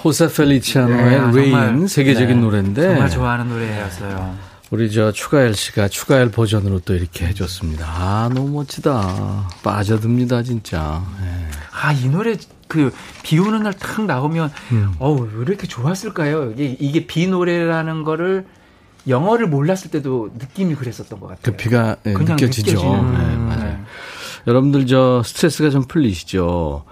호세 펠리치아노의 Rain, 세계적인 네, 노래인데 정말 좋아하는 노래였어요. 우리 저 추가열 씨가 추가열 버전으로 또 이렇게 해줬습니다. 아, 너무 멋지다. 빠져듭니다 진짜. 네. 아, 이 노래 그 비 오는 날 탁 나오면 어우, 왜 이렇게 좋았을까요? 이게 비 노래라는 거를 영어를 몰랐을 때도 느낌이 그랬었던 것 같아요. 그 비가 네, 느껴지죠. 네, 맞아요. 네. 여러분들 저 스트레스가 좀 풀리시죠?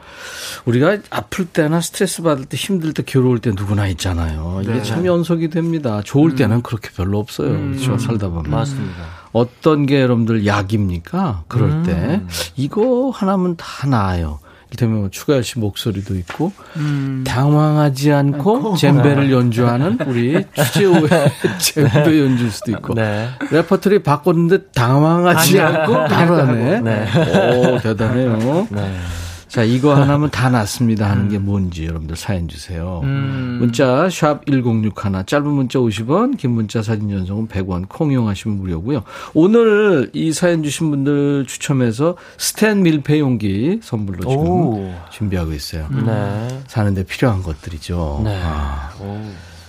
우리가 아플 때나 스트레스 받을 때, 힘들 때, 괴로울 때 누구나 있잖아요. 이게 네. 참 연속이 됩니다. 좋을 때는 그렇게 별로 없어요. 그렇죠? 살다 보면. 맞습니다. 어떤 게 여러분들 약입니까? 그럴 때 이거 하나면 다 나아요. 이를테면 추가열 씨 목소리도 있고 당황하지 않고 젬베를 연주하는 우리 추재호의 젬베 연주일 수도 있고 네. 레퍼토리 바꿨는데 당황하지 않고 바로 하네. 네. 오, 대단해요. 네. 자, 이거 하나면 다 낫습니다 하는 게 뭔지 여러분들 사연 주세요. 문자 샵 1061, 짧은 문자 50원, 긴 문자 사진 전송은 100원, 콩 이용하시면 무료고요. 오늘 이 사연 주신 분들 추첨해서 스탠 밀폐 용기 선물로 지금 오. 준비하고 있어요. 네. 사는데 필요한 것들이죠. 네. 아.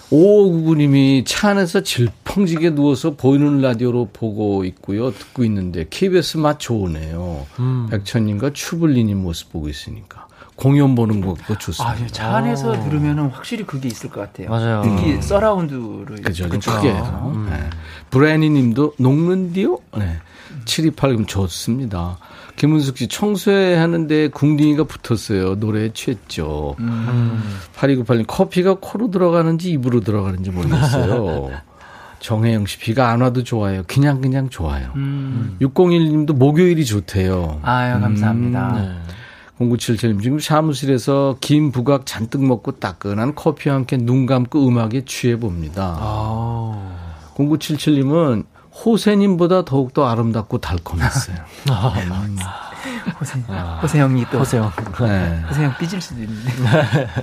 5599님이 차 안에서 질펑 청직에 누워서 보이는 라디오로 보고 있고요. 듣고 있는데 KBS 맛 좋으네요. 백천님과 추블리님 모습 보고 있으니까. 공연 보는 것도 좋습니다. 아, 예. 차 안에서 들으면 확실히 그게 있을 것 같아요. 맞아요. 특히 서라운드를. 그렇죠. 크게 해서. 네. 브레니 님도 녹는디요? 네. 728님 좋습니다. 김은숙 씨 청소하는데 궁둥이가 붙었어요. 노래에 취했죠. 8298님 커피가 코로 들어가는지 입으로 들어가는지 모르겠어요. 정혜영 씨 비가 안 와도 좋아요. 그냥 좋아요. 601님도 목요일이 좋대요. 아유 감사합니다. 네. 0977님 지금 사무실에서 긴 부각 잔뜩 먹고 따끈한 커피와 함께 눈 감고 음악에 취해봅니다. 아. 0977님은 호세님보다 더욱더 아름답고 달콤했어요. 아, 호세형이 또. 호세형. 네. 호세형 삐질 수도 있는데.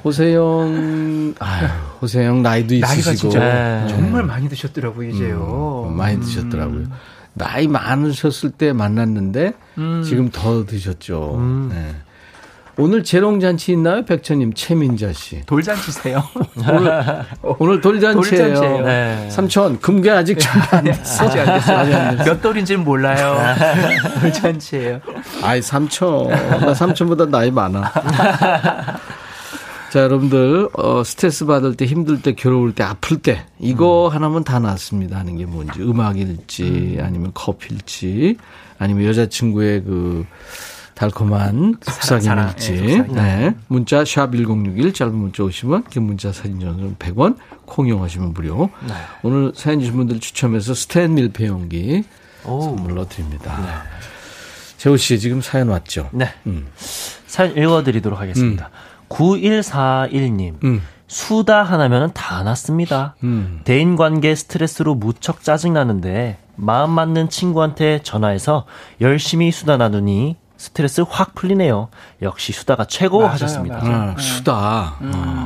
호세형, 아유, 호세형 나이도 있으시고. 나이가 진짜 정말 많이 드셨더라고요, 이제요. 많이 드셨더라고요. 나이 많으셨을 때 만났는데 지금 더 드셨죠. 네. 오늘 재롱잔치 있나요? 백천님, 최민자 씨. 돌잔치세요? 오늘 돌잔치예요. 네. 삼촌, 금괴 아직 안 됐어. 아직 안 됐어요. 몇 돌인지는 몰라요. 돌잔치예요. 아이, 삼촌. 나 삼촌보다 나이 많아. 자, 여러분들 스트레스 받을 때, 힘들 때, 괴로울 때, 아플 때 이거 하나면 다 낫습니다 하는 게 뭔지. 음악일지 아니면 커피일지 아니면 여자친구의 그 달콤한 속삭임일지. 네. 문자 샵1061 짧은 문자 50원, 긴 문자 사진 전송 100원, 콩 이용하시면 무료. 네. 오늘 사연 주신 분들 추첨해서 스탠 밀폐 용기 선물로 드립니다. 네. 재호 씨 지금 사연 왔죠? 네. 사연 읽어드리도록 하겠습니다. 9141님. 수다 하나면 다 났습니다. 대인관계 스트레스로 무척 짜증나는데 마음 맞는 친구한테 전화해서 열심히 수다 나누니 스트레스 확 풀리네요. 역시 수다가 최고. 맞아요, 하셨습니다. 맞아요. 수다.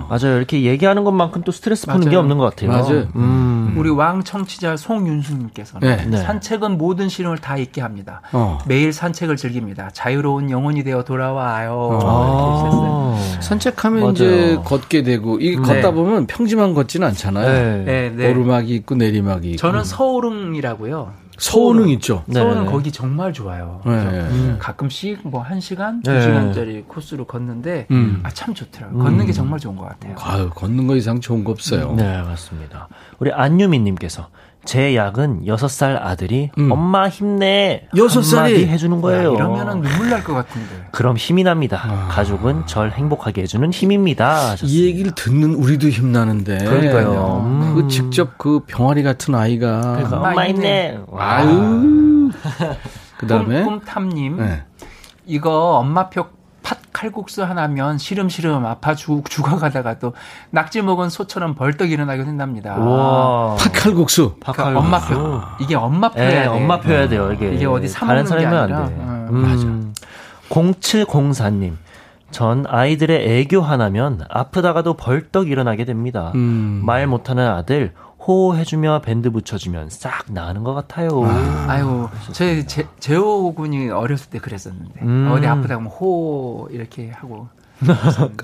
맞아요. 이렇게 얘기하는 것만큼 또 스트레스 푸는 게 없는 것 같아요. 맞아요. 우리 왕 청취자 송윤수님께서는 네. 산책은 모든 시름을 다 잊게 합니다. 매일 산책을 즐깁니다. 자유로운 영혼이 되어 돌아와요. 산책하면 맞아요. 이제 걷게 되고 이 걷다 보면 평지만 걷지는 않잖아요. 네. 오르막이 있고 내리막이 있고. 저는 서오름이라고요. 서운은 있죠. 서운은 거기 정말 좋아요. 가끔씩 뭐 1시간, 2시간짜리 코스로 걷는데 참 좋더라고요. 걷는 게 정말 좋은 것 같아요. 아유, 걷는 거 이상 좋은 거 없어요. 네, 맞습니다. 우리 안유미님께서 제 약은 6살 아들이 엄마 힘내 6살이 해주는 거예요. 이러면 눈물 날 것 같은데. 그럼 힘이 납니다. 가족은 절 행복하게 해주는 힘입니다 하셨습니다. 이 얘기를 듣는 우리도 힘나는데. 그러니까요. 그 직접 그 병아리 같은 아이가 그러니까 엄마 힘내. 아유. 그다음에 꿈탐님. 네. 이거 엄마표 팥칼국수 하나면 시름시름 아파 죽어가다가 또 낙지 먹은 소처럼 벌떡 일어나게 된답니다. 와. 팥칼국수. 그러니까 엄마표. 이게 엄마표야 돼요. 엄마표야 돼요. 이게 어디 사먹는 게 아니라. 맞아. 0704님. 전 아이들의 애교 하나면 아프다가도 벌떡 일어나게 됩니다. 말 못하는 아들 호호해주며 밴드 붙여주면 싹 나는 것 같아요. 아유, 재호 군이 어렸을 때 그랬었는데 어디 아프다고 하면 호호 이렇게 하고.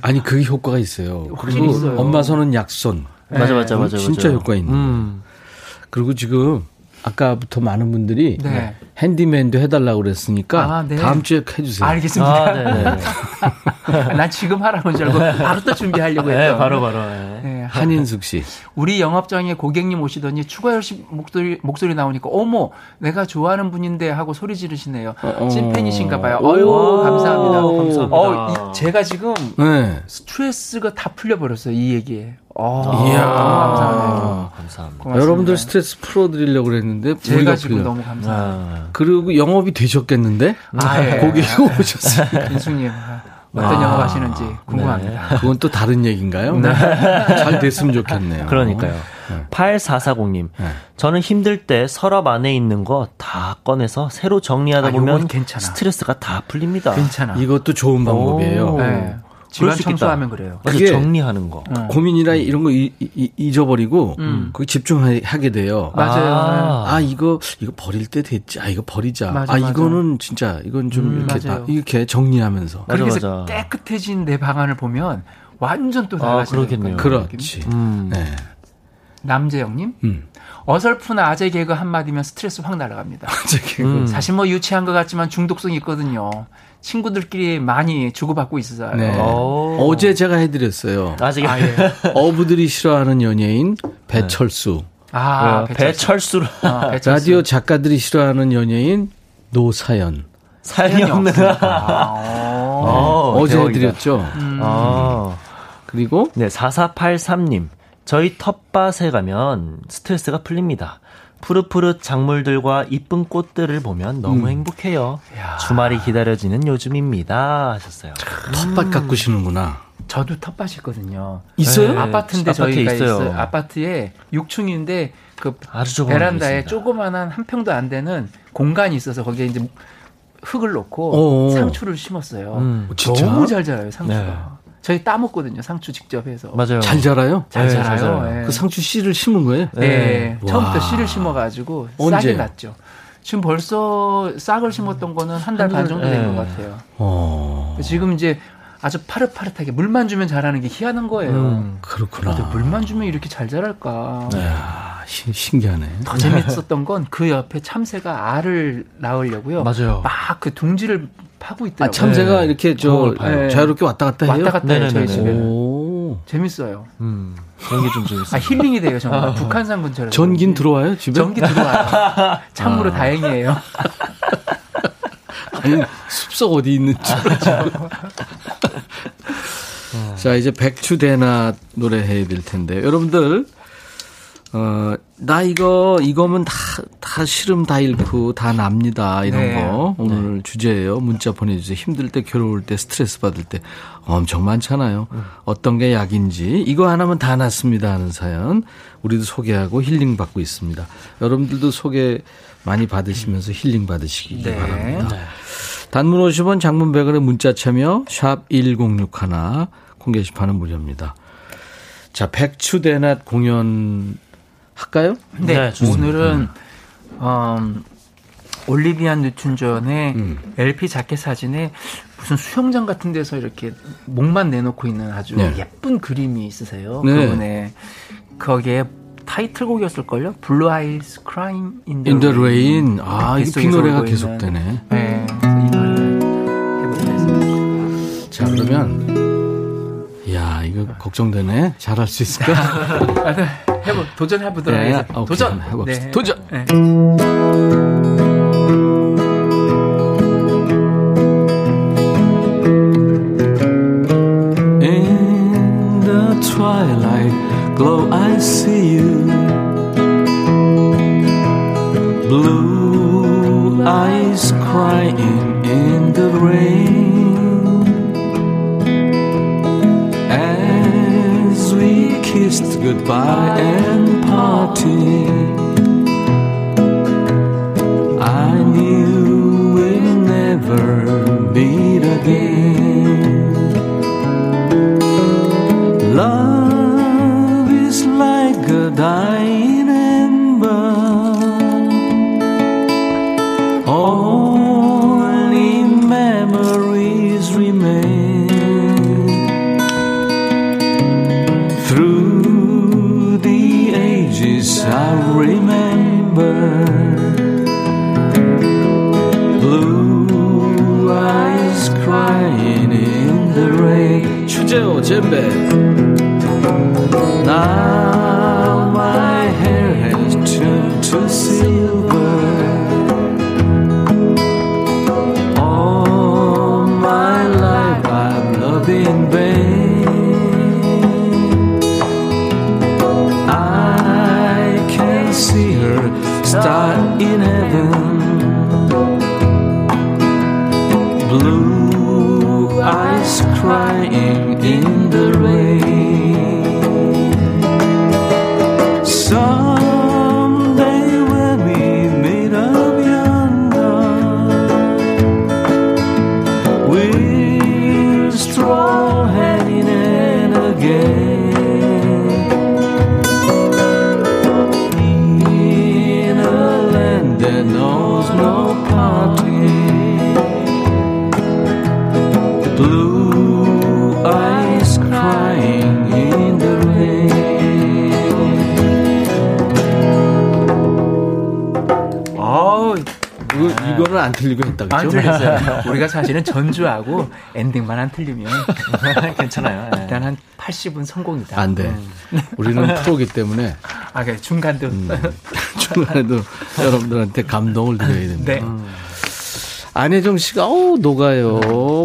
아니 그게 효과가 있어요. 그리고 있어요. 엄마 손은 약손. 네. 맞아. 진짜 효과 있는. 그리고 지금 아까부터 많은 분들이 핸디맨도 해달라고 그랬으니까 다음 주에 해주세요. 알겠습니다. 난 지금 하라는 줄 알고 바로 또 준비하려고 했죠. 네, 바로. 네, 한인숙 씨. 우리 영업장에 고객님 오시더니 추가 열심 목소리 나오니까 어머 내가 좋아하는 분인데 하고 소리 지르시네요. 찐팬이신가 봐요. 어유 감사합니다. 제가 지금 스트레스가 다 풀려버렸어요. 이 얘기에. 이야, 감사합니다. 여러분들 스트레스 풀어드리려고 그랬는데 제가 지금 너무 감사합니다. 그리고 영업이 되셨겠는데 고객이 오셨어요. 민수님 어떤 영업 하시는지 궁금합니다. 그건 또 다른 얘기인가요? 잘 됐으면 좋겠네요. 그러니까요. 8440님 저는 힘들 때 서랍 안에 있는 거 다 꺼내서 새로 정리하다 보면 스트레스가 다 풀립니다. 괜찮아. 이것도 좋은 방법이에요. 집안 청소하면 그래요. 그게 정리하는 거. 고민이나 이런 거 잊어버리고 그게 집중하게 돼요. 맞아요. 이거 버릴 때 됐지. 이거 버리자. 맞아. 이거는 진짜 이건 좀 이렇게 다 이렇게 정리하면서. 그래서 깨끗해진 내 방안을 보면 완전 또 달라지는 거예요. 그렇지. 네. 남재영님, 어설픈 아재 개그 한마디면 스트레스 확 날아갑니다. 아재 개그. 사실 뭐 유치한 것 같지만 중독성이 있거든요. 친구들끼리 많이 주고받고 있어서요. 네. 어제 제가 해드렸어요. 아재 개그. 어부들이 싫어하는 연예인 배철수. 네. 아, 배철수로. 아, 배철수. 라디오 작가들이 싫어하는 연예인 노사연. 사연이 없는가. 네. 어제 대박이다. 해드렸죠. 아. 그리고 네, 4483님. 저희 텃밭에 가면 스트레스가 풀립니다. 푸릇푸릇 작물들과 이쁜 꽃들을 보면 너무 행복해요. 이야. 주말이 기다려지는 요즘입니다. 하셨어요. 텃밭 가꾸시는구나. 저도 텃밭이 있거든요. 있어요? 네. 아파트인데 저희가 있어요. 아파트에 6층인데 그 베란다에 조그만한 한 평도 안 되는 공간이 있어서 거기에 이제 흙을 놓고 어어. 상추를 심었어요. 진짜? 너무 잘 자라요, 상추가. 네. 저희 따먹거든요. 상추 직접 해서. 맞아요. 잘 자라요? 잘 네, 자라요. 네. 그 상추 씨를 심은 거예요? 네. 네. 처음부터 씨를 심어가지고 싹이 났죠. 지금 벌써 싹을 심었던 거는 한 달 반 정도 된 것 같아요. 지금 이제 아주 파릇파릇하게 물만 주면 자라는 게 희한한 거예요. 그렇구나. 물만 주면 이렇게 잘 자랄까. 이야, 신기하네. 더 재밌었던 건 그 옆에 참새가 알을 낳으려고요. 맞아요. 막 그 둥지를 하고 있더라고요. 아, 참새가 네. 이렇게 저 자유롭게 왔다 갔다 해요? 왔다 갔다 해요, 저희 집에. 재밌어요. 그런 게 좀 재밌어요. 아, 힐링이 돼요, 정말. 북한산 근처라서. 전기는 들어와요, 집에? 전기 들어와요. 참으로 다행이에요. 아니, 숲속 어디 있는지. 자, 이제 백추대나 노래 해야 될 텐데. 여러분들, 나 이거면 다 싫음 다 잃고 다 납니다. 이런 네. 거. 오늘 네. 주제예요. 문자 보내주세요. 힘들 때, 괴로울 때, 스트레스 받을 때. 엄청 많잖아요. 어떤 게 약인지. 이거 하나면 다 낫습니다. 하는 사연. 우리도 소개하고 힐링 받고 있습니다. 여러분들도 소개 많이 받으시면서 힐링 받으시기 네. 바랍니다. 단문 50원, 장문 100원의 문자 참여, 샵 1061, 공개시판은 무료입니다. 자, 백추대낮 공연, 할까요? 네, 오늘은 올리비안 뉴튼 존의 LP 자켓 사진에 무슨 수영장 같은 데서 이렇게 목만 내놓고 있는 아주 네. 예쁜 그림이 있으세요. 네. 그분의 거기에 타이틀곡이었을걸요? Blue Eyes Crying in the Rain. 아, 이 노래가 계속되네. 네, 이 노래를 해보도록 하겠습니다. 자, 그러면 이야, 이거 걱정되네. 잘할 수 있을까? 도전해보도록 하겠습니다. 네, 도전! 해봅시다. 네. 도전! 네. In the twilight glow I see you Blue eyes crying in the rain As we kissed goodbye and parted I knew we'd never meet again Love is like a dying ember Only memories remain I remember Blue eyes crying in the rain 주제오 잼베 Now my hair has turned to silver All my life I've loved in vain See her star in heaven Blue eyes crying in the rain Someday when we meet up yonder We'll stroll hand in hand again No 안 틀리고 했다, 그죠? 안 틀렸어요. 우리가 사실은 전주하고 엔딩만 안 틀리면 괜찮아요. 일단 한 80은 성공이다. 안 돼. 우리는 프로기 때문에. 아, 그래. 중간도. 중간에도 여러분들한테 감동을 드려야 됩니다. 네. 안혜정 씨가, 녹아요.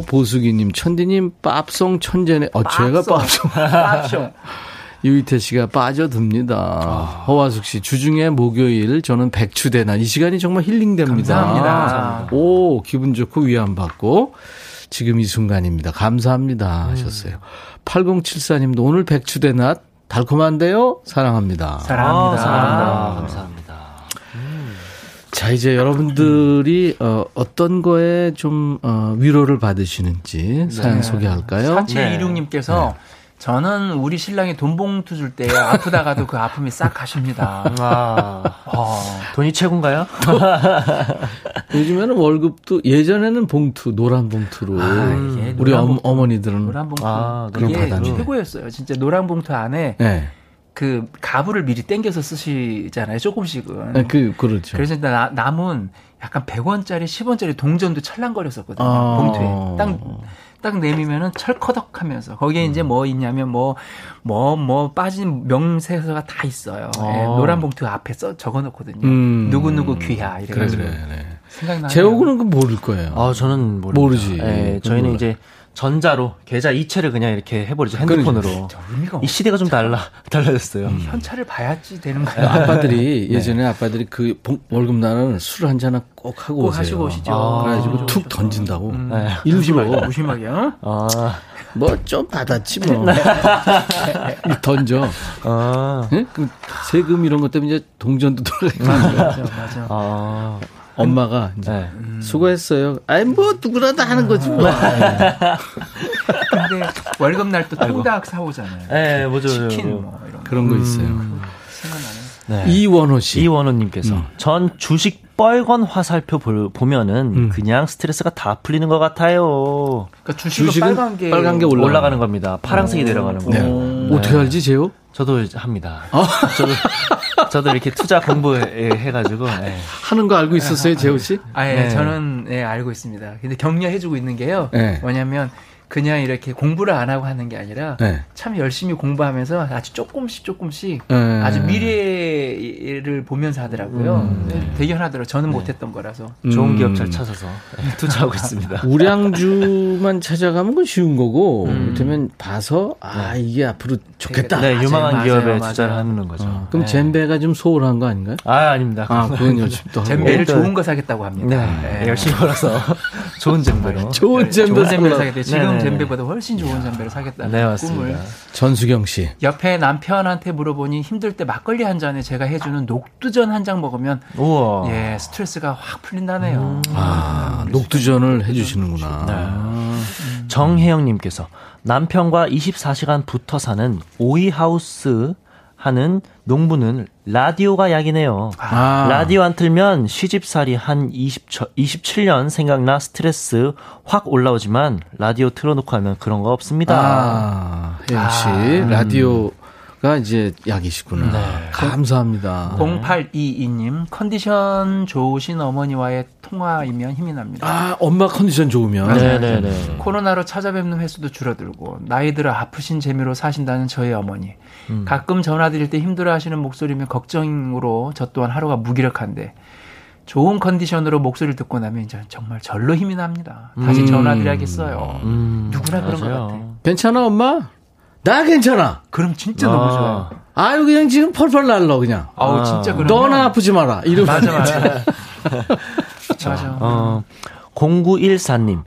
보수기님, 천디님, 팝송 천재네. 제가 팝송. 팝송. 유희태 씨가 빠져듭니다. 허화숙 씨, 주중에 목요일 저는 백추대난. 이 시간이 정말 힐링됩니다. 감사합니다. 오, 기분 좋고 위안받고 지금 이 순간입니다. 감사합니다 하셨어요. 8074님도 오늘 백추대난 달콤한데요? 사랑합니다. 사랑합니다. 사랑합니다. 감사합니다. 자, 이제 여러분들이 어떤 거에 좀 위로를 받으시는지 사연 소개할까요? 4726님께서 저는 우리 신랑이 돈 봉투 줄 때 아프다가도 그 아픔이 싹 가십니다. 와. 돈이 최고인가요? 요즘에는 월급도 예전에는 봉투, 노란 봉투로. 우리 어머니들은. 노란 봉투. 그게 최고였어요. 진짜 노란 봉투 안에. 네. 그 가부를 미리 땡겨서 쓰시잖아요. 조금씩은. 네, 그렇죠. 그래서 일단 남은 약간 100원짜리, 10원짜리 동전도 찰랑거렸었거든요. 봉투에. 딱 내미면은 철커덕하면서 거기에 이제 뭐 있냐면 뭐 빠진 명세서가 다 있어요. 예, 노란 봉투 앞에 적어놓거든요. 누구누구 귀하 이래가지고. 그래. 생각나. 재호군은 그 모를 거예요. 저는 모르지. 예, 저희는 몰라. 이제 전자로 계좌 이체를 그냥 이렇게 해버리죠. 핸드폰으로. 이 시대가 좀 달라졌어요. 현찰을 봐야지 되는 거예요. 아빠들이 예전에 아빠들이 그 월급 날은 술 한 잔 꼭 하고 오세요. 꼭 하시고 오시죠. 그래가지고 툭 던진다고. 일부러 무심하게요. 뭐 좀 받았지 뭐. 던져. 네? 그 세금 이런 것 때문에 이제 동전도 돌아가고. 맞아. 엄마가 이제 수고했어요. 아니 뭐 누구라도 하는 거지 뭐. 근데 월급날 또 통닭 사오잖아요. 네, 뭐죠. 치킨 뭐 이런 그런 거 있어요. 생각나네. 네. 이원호 씨. 이원호님께서 전 주식 빨간 화살표 보면은 그냥 스트레스가 다 풀리는 것 같아요. 그러니까 주식은 빨간 게 올라가는 겁니다. 파란색이 내려가는 거예요. 네. 어떻게 알지, 제요? 저도 합니다. 저도 이렇게 투자 공부해가지고. 예. 하는 거 알고 있었어요, 재호 씨? 예, 저는, 예, 알고 있습니다. 근데 격려해주고 있는 게요. 예. 뭐냐면, 그냥 이렇게 공부를 안 하고 하는 게 아니라, 예. 참 열심히 공부하면서 아주 조금씩, 예. 아주 미래를 보면서 하더라고요. 되게 편하더라고요. 저는 못했던 거라서. 좋은 기업 잘 찾아서 투자하고 있습니다. 우량주만 찾아가면 그건 쉬운 거고, 그렇다면 봐서, 이게 앞으로 좋겠다. 네, 유망한 기업에 투자를 하는 거죠. 그럼 젬베가 좀 소홀한 거 아닌가요? 아닙니다. 그건 열심히 또 하고. 젬베를 좋은 거 사겠다고 합니다. 네. 열심히 벌어서 좋은 젬베로. 좋은 젬베를 사겠대요. 지금 젬베보다 훨씬 좋은 젬베를 사겠다는 꿈을. 전수경 씨. 옆에 남편한테 물어보니 힘들 때 막걸리 한 잔에 제가 해주는 녹두전 한 장 먹으면 예, 스트레스가 확 풀린다네요. 녹두전을 해주시는구나. 정혜영님께서 남편과 24시간 붙어 사는 오이하우스 하는 농부는 라디오가 약이네요. 라디오 안 틀면 시집살이 한 27년 생각나 스트레스 확 올라오지만 라디오 틀어놓고 하면 그런 거 없습니다. 역시 라디오. 가 이제 약이시구나. 네. 감사합니다. 0822님 컨디션 좋으신 어머니와의 통화이면 힘이 납니다. 엄마 컨디션 좋으면. 네네네. 코로나로 찾아뵙는 횟수도 줄어들고 나이 들어 아프신 재미로 사신다는 저희 어머니. 가끔 전화드릴 때 힘들어하시는 목소리면 걱정으로 저 또한 하루가 무기력한데 좋은 컨디션으로 목소리를 듣고 나면 이제 정말 절로 힘이 납니다. 다시 전화드려야겠어요. 누구나 그런 것 같아요. 괜찮아 엄마? 나 괜찮아. 그럼 진짜 너무 좋아요. 아유 그냥 지금 펄펄 날라 그냥. 아우 진짜 그럼. 너나 아프지 마라. 이러면 맞아. 맞아. 0914님.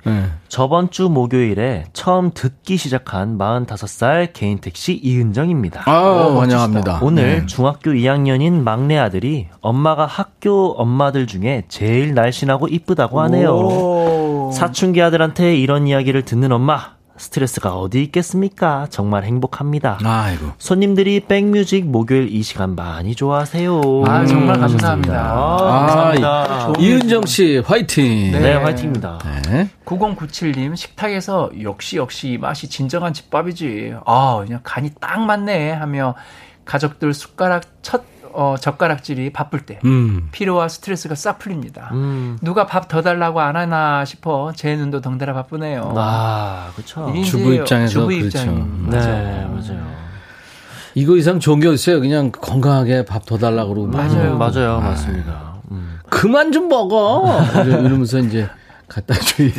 저번 주 목요일에 처음 듣기 시작한 45살 개인택시 이은정입니다. 환영합니다. 오늘 중학교 2학년인 막내 아들이 엄마가 학교 엄마들 중에 제일 날씬하고 이쁘다고 하네요. 사춘기 아들한테 이런 이야기를 듣는 엄마. 스트레스가 어디 있겠습니까? 정말 행복합니다. 아이고. 손님들이 백뮤직 목요일 이 시간 많이 좋아하세요. 정말 감사합니다. 감사합니다. 이은정 씨 화이팅. 네, 화이팅입니다. 네. 9097님 식탁에서 역시 이 맛이 진정한 집밥이지. 그냥 간이 딱 맞네 하며 가족들 숟가락 첫 젓가락질이 바쁠 때 피로와 스트레스가 싹 풀립니다. 누가 밥 더 달라고 안 하나 싶어 제 눈도 덩달아 바쁘네요. 아, 그렇죠. 주부 입장에서 주부 입장. 그렇죠. 네, 맞아요. 이거 이상 좋은 게 있어요. 그냥 건강하게 밥 더 달라고 그러고 맞아요, 맞아요, 아, 맞습니다. 그만 좀 먹어. 이러면서 이제. 갖다 줘야지.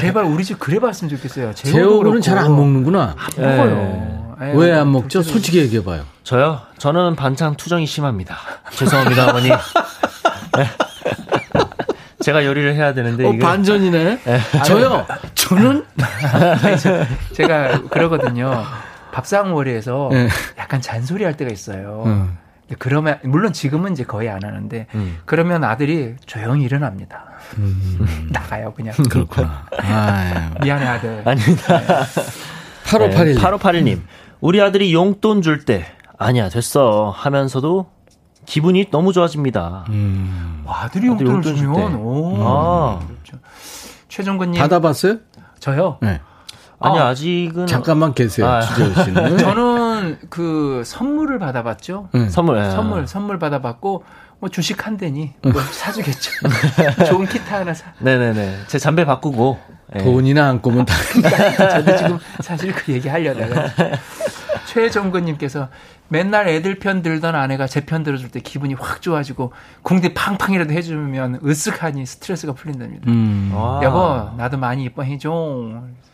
제발 우리 집 그래 봤으면 좋겠어요. 제오는 잘 안 먹는구나. 안 먹어요. 왜 안 먹죠? 솔직히 얘기해봐요. 저요? 저는 반찬 투정이 심합니다. 죄송합니다, 어머니. 네. 제가 요리를 해야 되는데. 이게... 반전이네. 네. 저요? 저는? 제가 그러거든요. 밥상머리에서 네. 약간 잔소리 할 때가 있어요. 그러면 물론 지금은 이제 거의 안 하는데 그러면 아들이 조용히 일어납니다. 나가요 그냥. 그렇구나. 아, 예. 미안해 아들. 아닙니다. 8581. 8581님. 우리 아들이 용돈 줄 때 아니야 됐어 하면서도 기분이 너무 좋아집니다. 와, 아들이 용돈을 주면. 아. 그렇죠. 최종근님. 받아봤어요? 저요? 네. 아니 아직은 잠깐만 계세요. 아, 주재우 씨는. 저는 그 선물을 받아봤죠. 선물 받아봤고 뭐 주식 한 대니 뭐 사주겠죠. 좋은 기타 하나 사. 네네네. 제 잠배 바꾸고 돈이나 안 꼬면 다. 저도 지금 사실 그 얘기 하려다가 최정근님께서 맨날 애들 편 들던 아내가 제 편 들어줄 때 기분이 확 좋아지고 공대 팡팡이라도 해주면 으쓱하니 스트레스가 풀린답니다. 여보 나도 많이 이뻐해줘.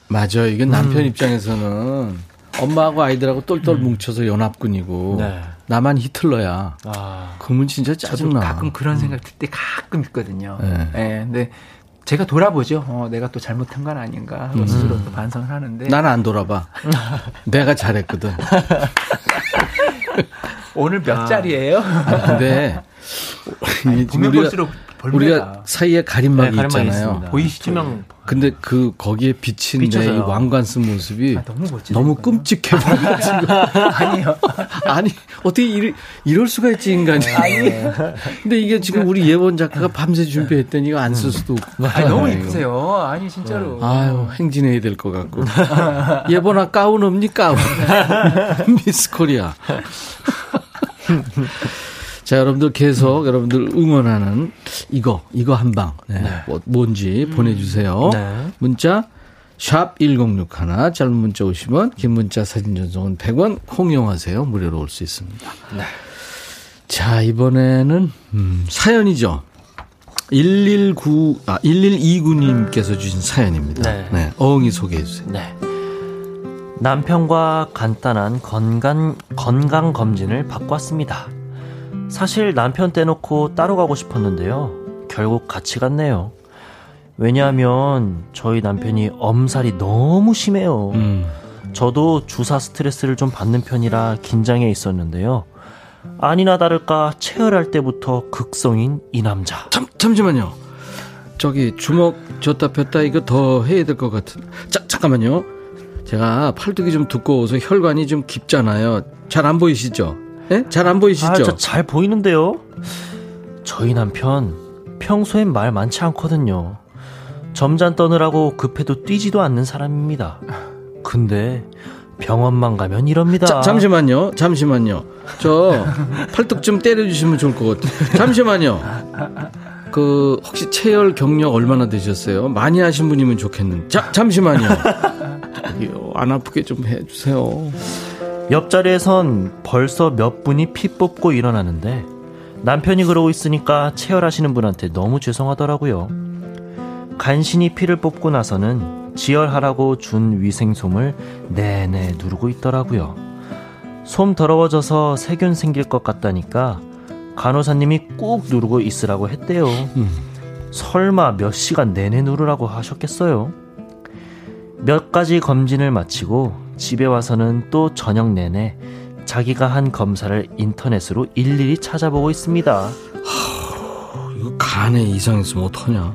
맞아요. 이건 남편 입장에서는 엄마하고 아이들하고 똘똘 뭉쳐서 연합군이고 네. 나만 히틀러야. 아. 그러면 진짜 짜증나. 가끔 그런 생각 들 때 가끔 있거든요. 네. 네. 근데 제가 돌아보죠. 내가 또 잘못한 건 아닌가 하고 스스로 또 반성을 하는데. 난 안 돌아봐. 내가 잘했거든. 오늘 몇 짜리예요? 아, 근데 아니, 우리가 사이에 가림막이 네, 있잖아요. 보이시죠? 근데 그 거기에 비친 비춰서요. 내 이 왕관쓴 모습이 아, 너무 끔찍해 보여가지고 아니요. 아니 어떻게 이럴 수가 있지 인간이. 아니. 근데 이게 지금 우리 예원 작가가 밤새 준비했더니 이거 안 쓸 수도 없고. 아니, 너무 이쁘세요. 아니 진짜로. 아유 행진해야 될 것 같고. 예원아 가운 없니 가운. 미스코리아. 자, 여러분들 계속 여러분들 응원하는 이거 한 방. 네. 네. 뭔지 보내주세요. 네. 문자, 샵 1061, 짧은 문자 50원, 긴 문자 사진 전송은 100원, 콩 이용하세요. 무료로 올 수 있습니다. 네. 자, 이번에는, 사연이죠. 1129님께서 주신 사연입니다. 네. 네. 어흥이 소개해주세요. 네. 남편과 간단한 건강검진을 바꿨습니다. 사실 남편 떼놓고 따로 가고 싶었는데요. 결국 같이 갔네요. 왜냐하면 저희 남편이 엄살이 너무 심해요. 저도 주사 스트레스를 좀 받는 편이라 긴장해 있었는데요. 아니나 다를까 체열할 때부터 극성인 이 남자. 잠시만요. 저기 주먹 줬다 폈다 이거 더 해야 될 것 같은. 잠깐만요. 제가 팔뚝이 좀 두꺼워서 혈관이 좀 깊잖아요. 잘 안 보이시죠? 예? 잘 안 보이시죠? 아, 저 잘 보이는데요. 저희 남편 평소엔 말 많지 않거든요. 점잔 떠느라고 급해도 뛰지도 않는 사람입니다. 근데 병원만 가면 이럽니다. 잠시만요. 저 팔뚝 좀 때려주시면 좋을 것 같아요. 잠시만요. 그 혹시 체열 경력 얼마나 되셨어요? 많이 하신 분이면 좋겠는데. 잠시만요. 안 아프게 좀 해주세요. 옆자리에선 벌써 몇 분이 피 뽑고 일어나는데 남편이 그러고 있으니까 체열하시는 분한테 너무 죄송하더라고요. 간신히 피를 뽑고 나서는 지혈하라고 준 위생솜을 내내 누르고 있더라고요. 솜 더러워져서 세균 생길 것 같다니까 간호사님이 꾹 누르고 있으라고 했대요. 설마 몇 시간 내내 누르라고 하셨겠어요? 몇 가지 검진을 마치고 집에 와서는 또 저녁 내내 자기가 한 검사를 인터넷으로 일일이 찾아보고 있습니다. 이거 간에 이상했으면 어떡하냐.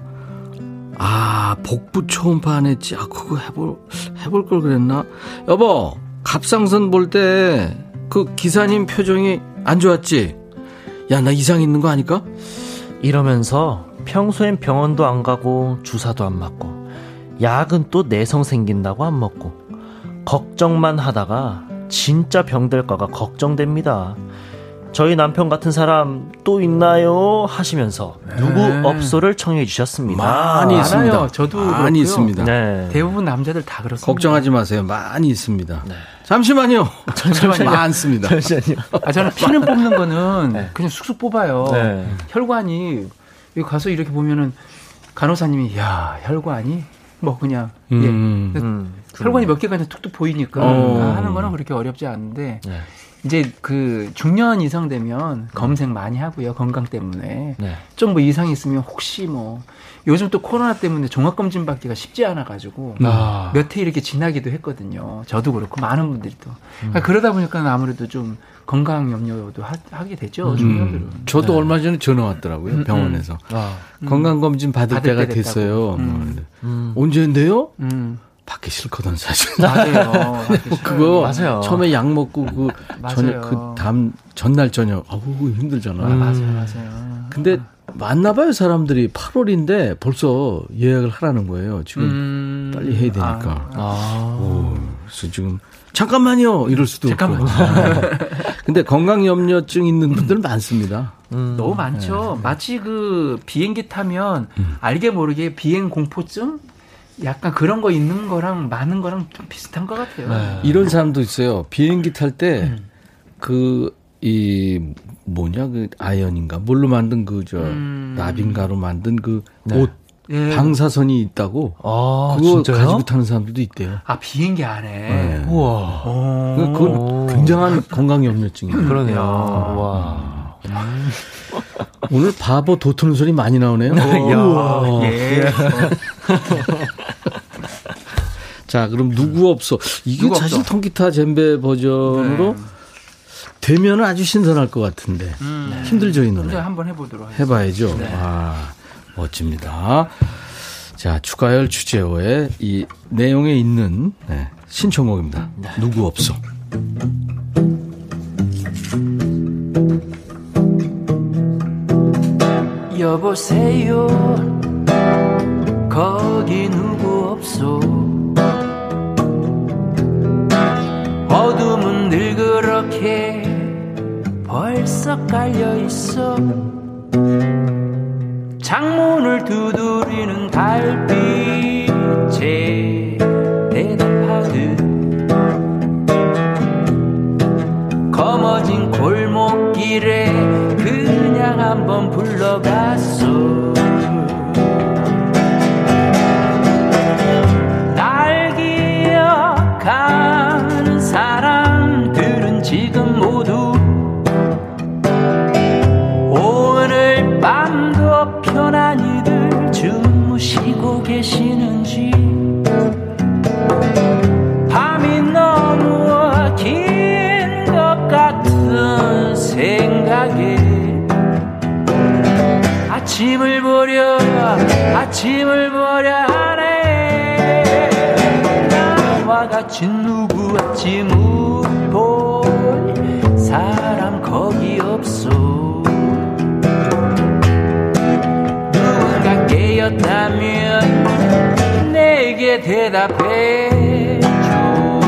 아, 복부 초음파 안 했지. 아, 그거 해볼 걸 그랬나. 여보, 갑상선 볼 때 그 기사님 표정이 안 좋았지. 야, 나 이상 있는 거 아닐까? 이러면서 평소엔 병원도 안 가고 주사도 안 맞고 약은 또 내성 생긴다고 안 먹고 걱정만 하다가 진짜 병들까가 걱정됩니다. 저희 남편 같은 사람 또 있나요? 하시면서 누구 업소를 청해 주셨습니다. 많이 있습니다. 많아요. 저도 많이 있습니다. 네. 대부분 남자들 다 그렇습니다. 걱정하지 마세요. 많이 있습니다. 네. 잠시만요. 잠시만요. 많습니다. 잠시만요. 아, 저는 피는 뽑는 거는 네. 그냥 쑥쑥 뽑아요. 네. 혈관이 여기 가서 이렇게 보면은 간호사님이 야 혈관이 뭐 그냥 예. 혈관이 몇 개가 그냥 툭툭 보이니까 하는 거는 그렇게 어렵지 않은데 네. 이제 그 중년 이상 되면 검색 많이 하고요. 건강 때문에 네. 좀 뭐 이상이 있으면 혹시 뭐 요즘 또 코로나 때문에 종합검진 받기가 쉽지 않아가지고 몇 해 이렇게 지나기도 했거든요. 저도 그렇고 많은 분들이 또 그러니까 그러다 보니까 아무래도 좀 건강 염려도 하게 되죠. 중년들은. 저도 네. 얼마 전에 전화 왔더라고요. 병원에서 건강검진 받을 때가 됐어요. 언제인데요? 받기 싫거든 사실. 맞아요. 그거 맞아요. 처음에 약 먹고 그 저녁 그 다음 전날 저녁 아우 힘들잖아. 맞아요, 맞아요. 근데 맞나봐요 사람들이 8월인데 벌써 예약을 하라는 거예요. 지금 빨리 해야 되니까. 오, 그래서 지금 잠깐만요 이럴 수도 잠깐만요. 없고. 근데 건강 염려증 있는 분들 많습니다. 너무 많죠. 네. 마치 그 비행기 타면 알게 모르게 비행 공포증. 약간 그런 거 있는 거랑 많은 거랑 좀 비슷한 것 같아요. 네. 이런 사람도 있어요. 비행기 탈 때 그 이 뭐냐 그 아연인가 뭘로 만든 그 저 나빈가로 만든 그 옷 네. 방사선이 있다고. 아, 그거 진짜요? 가지고 타는 사람들도 있대요. 아 비행기 안에. 네. 우와. 그건 굉장한 건강 염려증이에요. 그러네요. 와. 오늘 바보 도트는 소리 많이 나오네요. 우와. 예. 자, 그럼 누구 없어? 이게 누구 사실 없어? 통기타 젬베 버전으로 네. 되면 아주 신선할 것 같은데 힘들죠 이 노래. 한번 해보도록 하겠습니다. 해봐야죠. 네. 아, 멋집니다. 자, 추가열 주제어의 이 내용에 있는 네, 신청곡입니다. 네. 누구 없어? 여보세요. 거기 누구 없소? 어둠은 늘 그렇게 벌써 깔려있어. 창문을 두드리는 달빛에 대답하듯 검어진 골목길에 그냥 한번 불러봤소. 가는 사람들은 지금 모두 오늘 밤도 편안히들 주무시고 계시는지 밤이 너무 긴 것 같은 생각에 아침을 보려 아침을 보려 하네. 나와 같은 누구 아침을 볼 사람 거기 없소. 누군가 깨었다면 내게 대답해줘.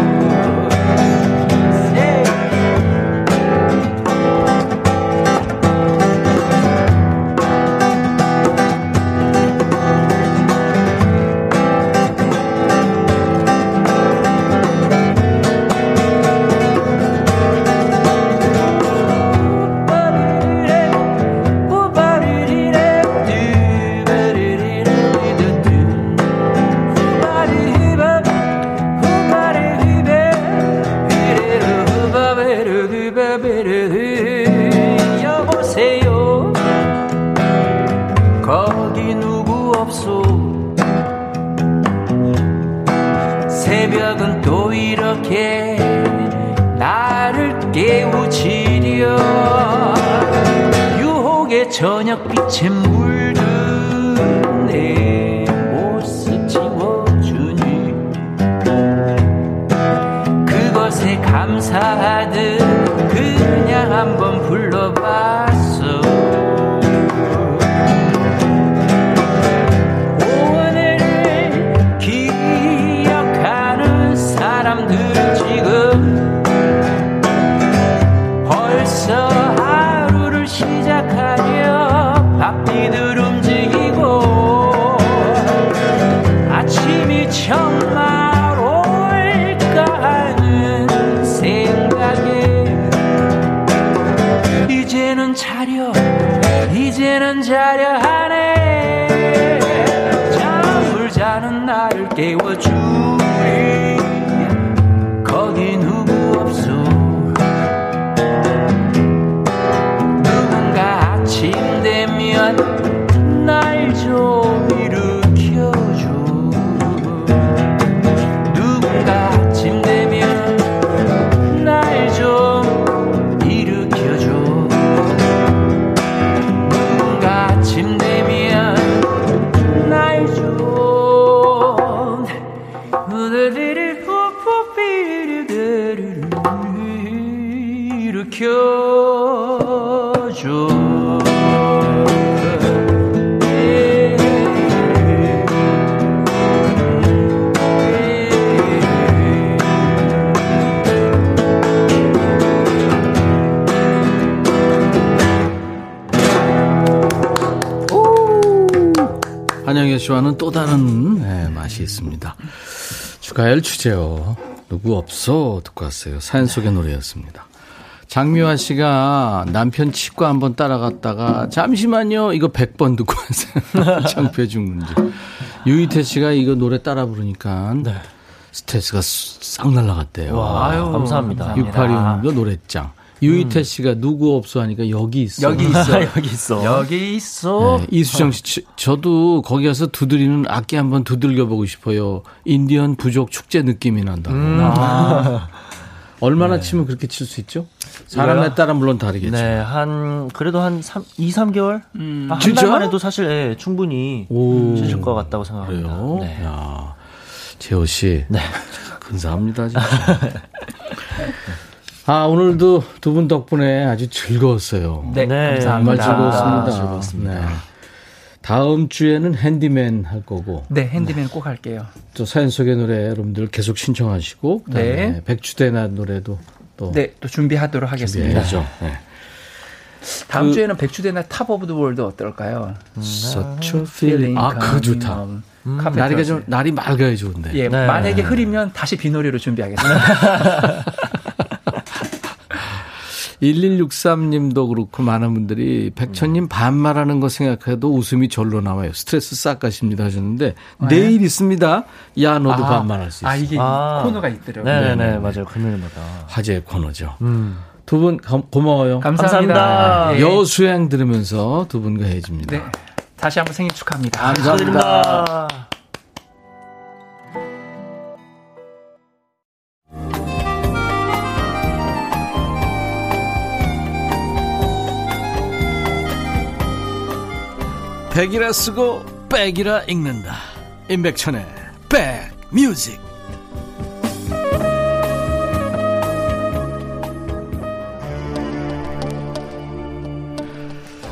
나를 깨우치려 유혹의 저녁빛에 물든 내 모습 지워주니 그것에 감사하듯 그냥 한번 불러봤어. So high. 자려 하네. 잠을 자는 나를 깨워주리. 거긴 누구 없어. 누군가 아침 되면 날 좀 일으켜줘. 누군가 아침 되면 날 좀 일으켜줘. 누군가 아침 되면 날 좀 일으켜줘. 한영애 씨와는 또 다른 맛이 있습니다. 축하할 주제요. 누구 없어 듣고 왔어요. 사연 속의 노래였습니다. 장미화 씨가 남편 치과 한번 따라갔다가 잠시만요 이거 100번 듣고 왔어요. 창피해 죽는 줄. 유희태 씨가 이거 노래 따라 부르니까 네. 스트레스가 싹 날라갔대요. 와, 아유, 감사합니다. 686도 노래짱. 유희태 씨가 누구 없어 하니까 여기 있어. 여기 있어. 여기 있어. 여기 있어. 네, 이수정 씨, 저도 거기 가서 두드리는 악기 한번 두들겨보고 싶어요. 인디언 부족 축제 느낌이 난다고. 아. 얼마나 네. 치면 그렇게 칠 수 있죠? 사람에 따라 물론 다르겠죠. 네, 한, 그래도 한 2-3개월? 한 달만 해도 사실 네, 충분히 치실 것 같다고 생각합니다. 그래요? 네. 야, 재호 씨. 네. 감사합니다, 진짜. 아, 오늘도 두 분 덕분에 아주 즐거웠어요. 네, 네 감사합니다. 정말 즐거웠습니다. 즐거웠습니다. 네. 다음 주에는 핸디맨 할 거고. 네, 핸디맨 네. 꼭 할게요. 또 사연 속의 노래 여러분들 계속 신청하시고. 네. 백주대나 노래도 또. 네, 또 준비하도록 하겠습니다. 그렇죠. 네. 다음 주에는 백주대나 탑 오브 더 월드 어떨까요? Such a feeling. 아, 그거 좋다. 날이가 좀, 날이 맑아야 좋은데. 예, 네. 만약에 흐리면 다시 비노래로 준비하겠습니다. 1163님도 그렇고 많은 분들이 백천님 반말하는 거 생각해도 웃음이 절로 나와요. 스트레스 싹 가십니다 하셨는데 네. 내일 있습니다. 야 너도 반말할 수 있어. 아 이게 코너가 있더라고요. 네네네 맞아요. 금요일마다. 화제의 코너죠. 두 분 고마워요. 감사합니다. 감사합니다. 예. 여수행 들으면서 두 분과 헤어집니다. 네. 다시 한번 생일 축하합니다. 감사합니다. 감사합니다. 백이라 쓰고 백이라 읽는다. 임백천의 백뮤직.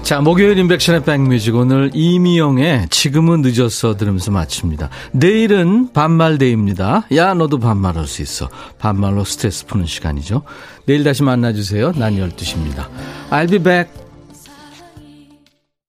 자, 목요일 임백천의 백뮤직 오늘 이미영의 지금은 늦었어 들으면서 마칩니다. 내일은 반말데이입니다. 야 너도 반말할 수 있어. 반말로 스트레스 푸는 시간이죠. 내일 다시 만나주세요. 난 12시입니다. I'll be back.